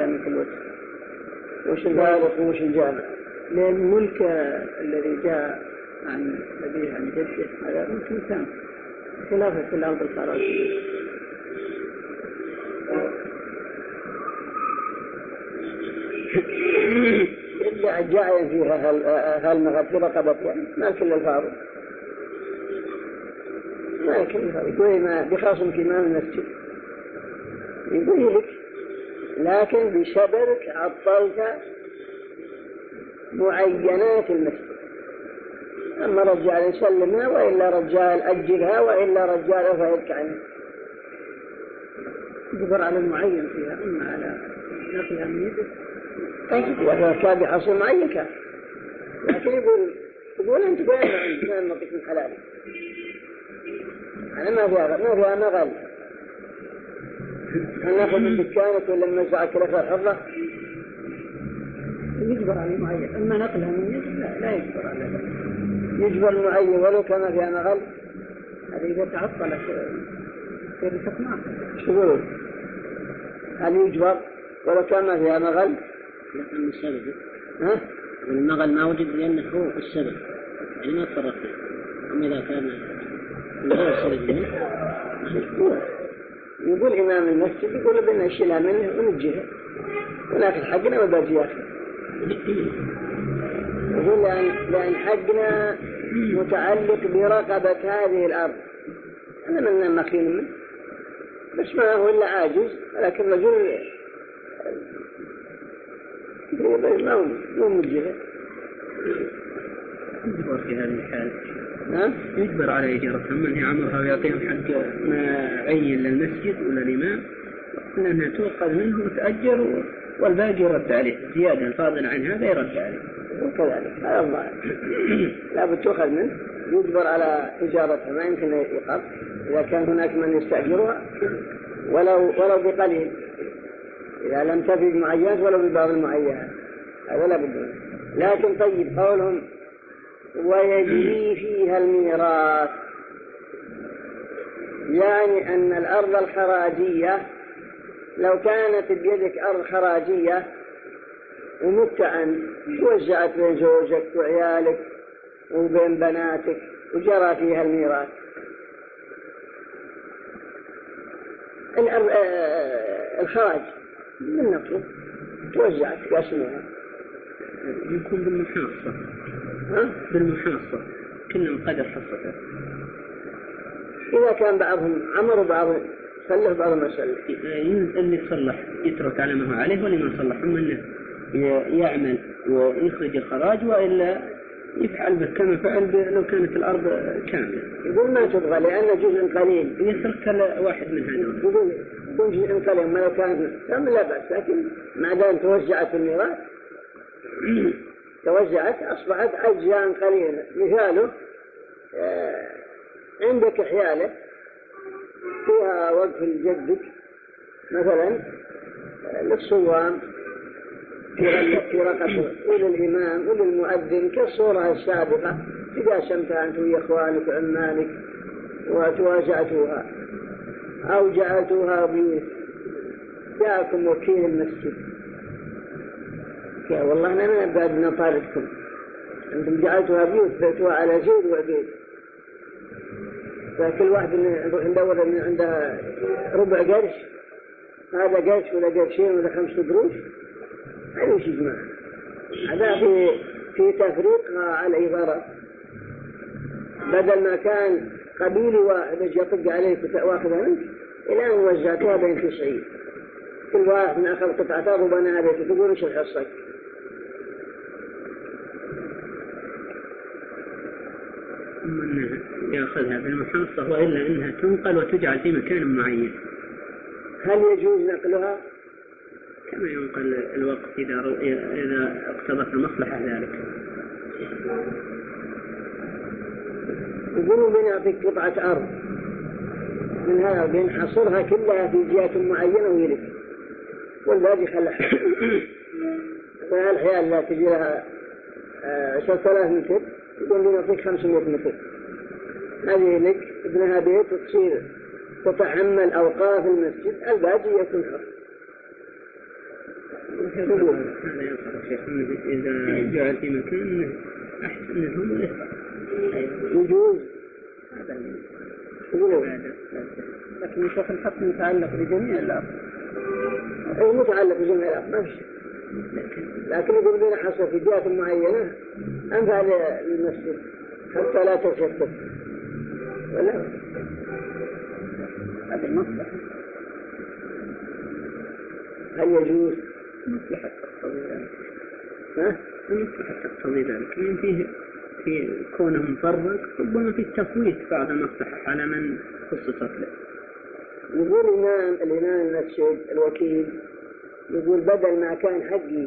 مثل وجه وش الجانب لأن الملك الذي جاء عن أبيه عن جده هذا ملك تام خلافه في الأرض الخراجية. إلا جاء فيها هالمغفرة قبطوة ما كل الفاضل ما كلها يقول ما بخاصم كمان المسجد يقول لك لكن بشبرك عطلت معينات المسجد، أما رجال يسلمها وإلا رجال أجلها وإلا رجال أفعلك عنها يجبر على المعين فيها أما على نقلها من يده طيب وهذا كان حصل معينك لكن يقول أنت ما نطيق من حلالك أنا ما فيها غلق ما غلق هل نأخذ من دكانك ولا من نزعك لك الحظة يجبر على المعين أما نقلها من يجب لا يجبر على يجبر المعين ولو كما فيها ما غلق هذا إذا تعطلت ترسك معك شبور هل يجبر ولو كما فيها ما غلق لكن من السبب والمغل ما وجد لأنه هو السبب يعني ما اضطرق أما إذا كان يقول إمام المسجد يقول بدنا نشيلها منه ونجيها وناخذ حقنا وباقي آخر يقول لأن حقنا متعلق برقبة هذه الأرض أنا منا مخين منه بس ما هو إلا عاجز لكن رجل مو مجيها يجبر في هذه الحال يجبر على إجارتها من هي عمرها ويعطيهم حق ما عين للمسجد ولا الإمام لأنها توقف منه وتأجر والباقي رد عليه زيادة الفاضل عن هذا يرد عليه وكذلك هذا الله لا بتأخذ منه يجبر على إجارتها ما يمكن أن يوقف إذا كان هناك من يستأجرها ولو بقليل إذا لم تفيد معينات ولو ببعض المعينات هذا لا بد منه. لكن طيب قولهم ويجري فيها الميراث يعني أن الأرض الخراجية لو كانت بيدك أرض خراجية ومت أن توزعت بين زوجك وعيالك وبين بناتك وجرى فيها الميراث الأرض الخراج من نطلب توزعت واسمها يكون بالمحاصة بالمحاصة كلهم قدر حصته إذا كان بعضهم عمر وبعضهم صلح بعضهم يصلح اللي صلح يترك على ما هو عليه واللي ما صلح منه يعمل ويخرج الخراج وإلا يفعل كما فعل لو كانت الأرض كاملة يقول ما تبغى لأن جزء قليل يترك واحد من هذول يقول جزء قليل ما لو كانت لا بأس لكن ما دام توزعت الميراث توزعت أصبحت أجزاء قليلة مثاله عندك حيالة فيها وقف لجدك مثلا للصوام في رقبة وللإمام وللمؤذن كالصورة السابقة تقاسمتها أنت وإخوانك وعمالك وتوازعتوها أو جعلتوها بيوت جاءكم وكيل المسجد والله أنا أبدأ بنطارتكم أنتم جعلتها بيوت بيتها على زيد وعبيد فكل واحد من عنده ربع قرش هذا قرش ولا قرشين ولا 5 قروش هذا وش يجمع هذا في تفريقها على إدارة بدل ما كان قبيلي واحد يطق عليك وتأخذها منك إلى أن وزعتها بين 90 كل واحد من أخذ قطعتها ربنا عليك تقول إيش الحصة. من يأخذها بالمحصة وإلا إنها تنقل وتجعل في مكان معين، هل يجوز نقلها؟ كما ينقل الوقت إذا اقتضت المصلحة ذلك. يقولوا بنعطيك قطعة أرض منها بنحصرها كلها في جهة معينة ويلف والباقي خلها فالحياة لا تجيها 10,000 متر يقول بنعطيك 500 متر، هذه لك ابنها بيت تصير تتحمل أوقاف المسجد الباقي يكون حر. هذا يصح شيخ إذا جعل في مكان أحسن لهم له يجوز هذا هذا، لكن شيخ الحق متعلق بجميع الأرض أو متعلق بجميع الأرض ما فيش، لكن يقول لنا حصل في جهة معينة أنفع للمسجد حتى لا تشتت ولا هذا المصلحة. هل يجوز مصلحة تقتضي ذلك؟ ها؟ مصلحة تقتضي ذلك، لأن فيه في كونه مفرق ربما في التفويت بعض المصلحة على من خصصت له. يقول الإمام المسجد الوكيل يقول بدل ما كان حقي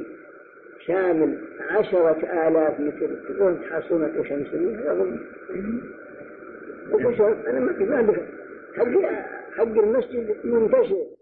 شامل 10,000 متر تقول حصونة 500 أظن وقصر أنا ما تقول حقي حق المسجد منتشر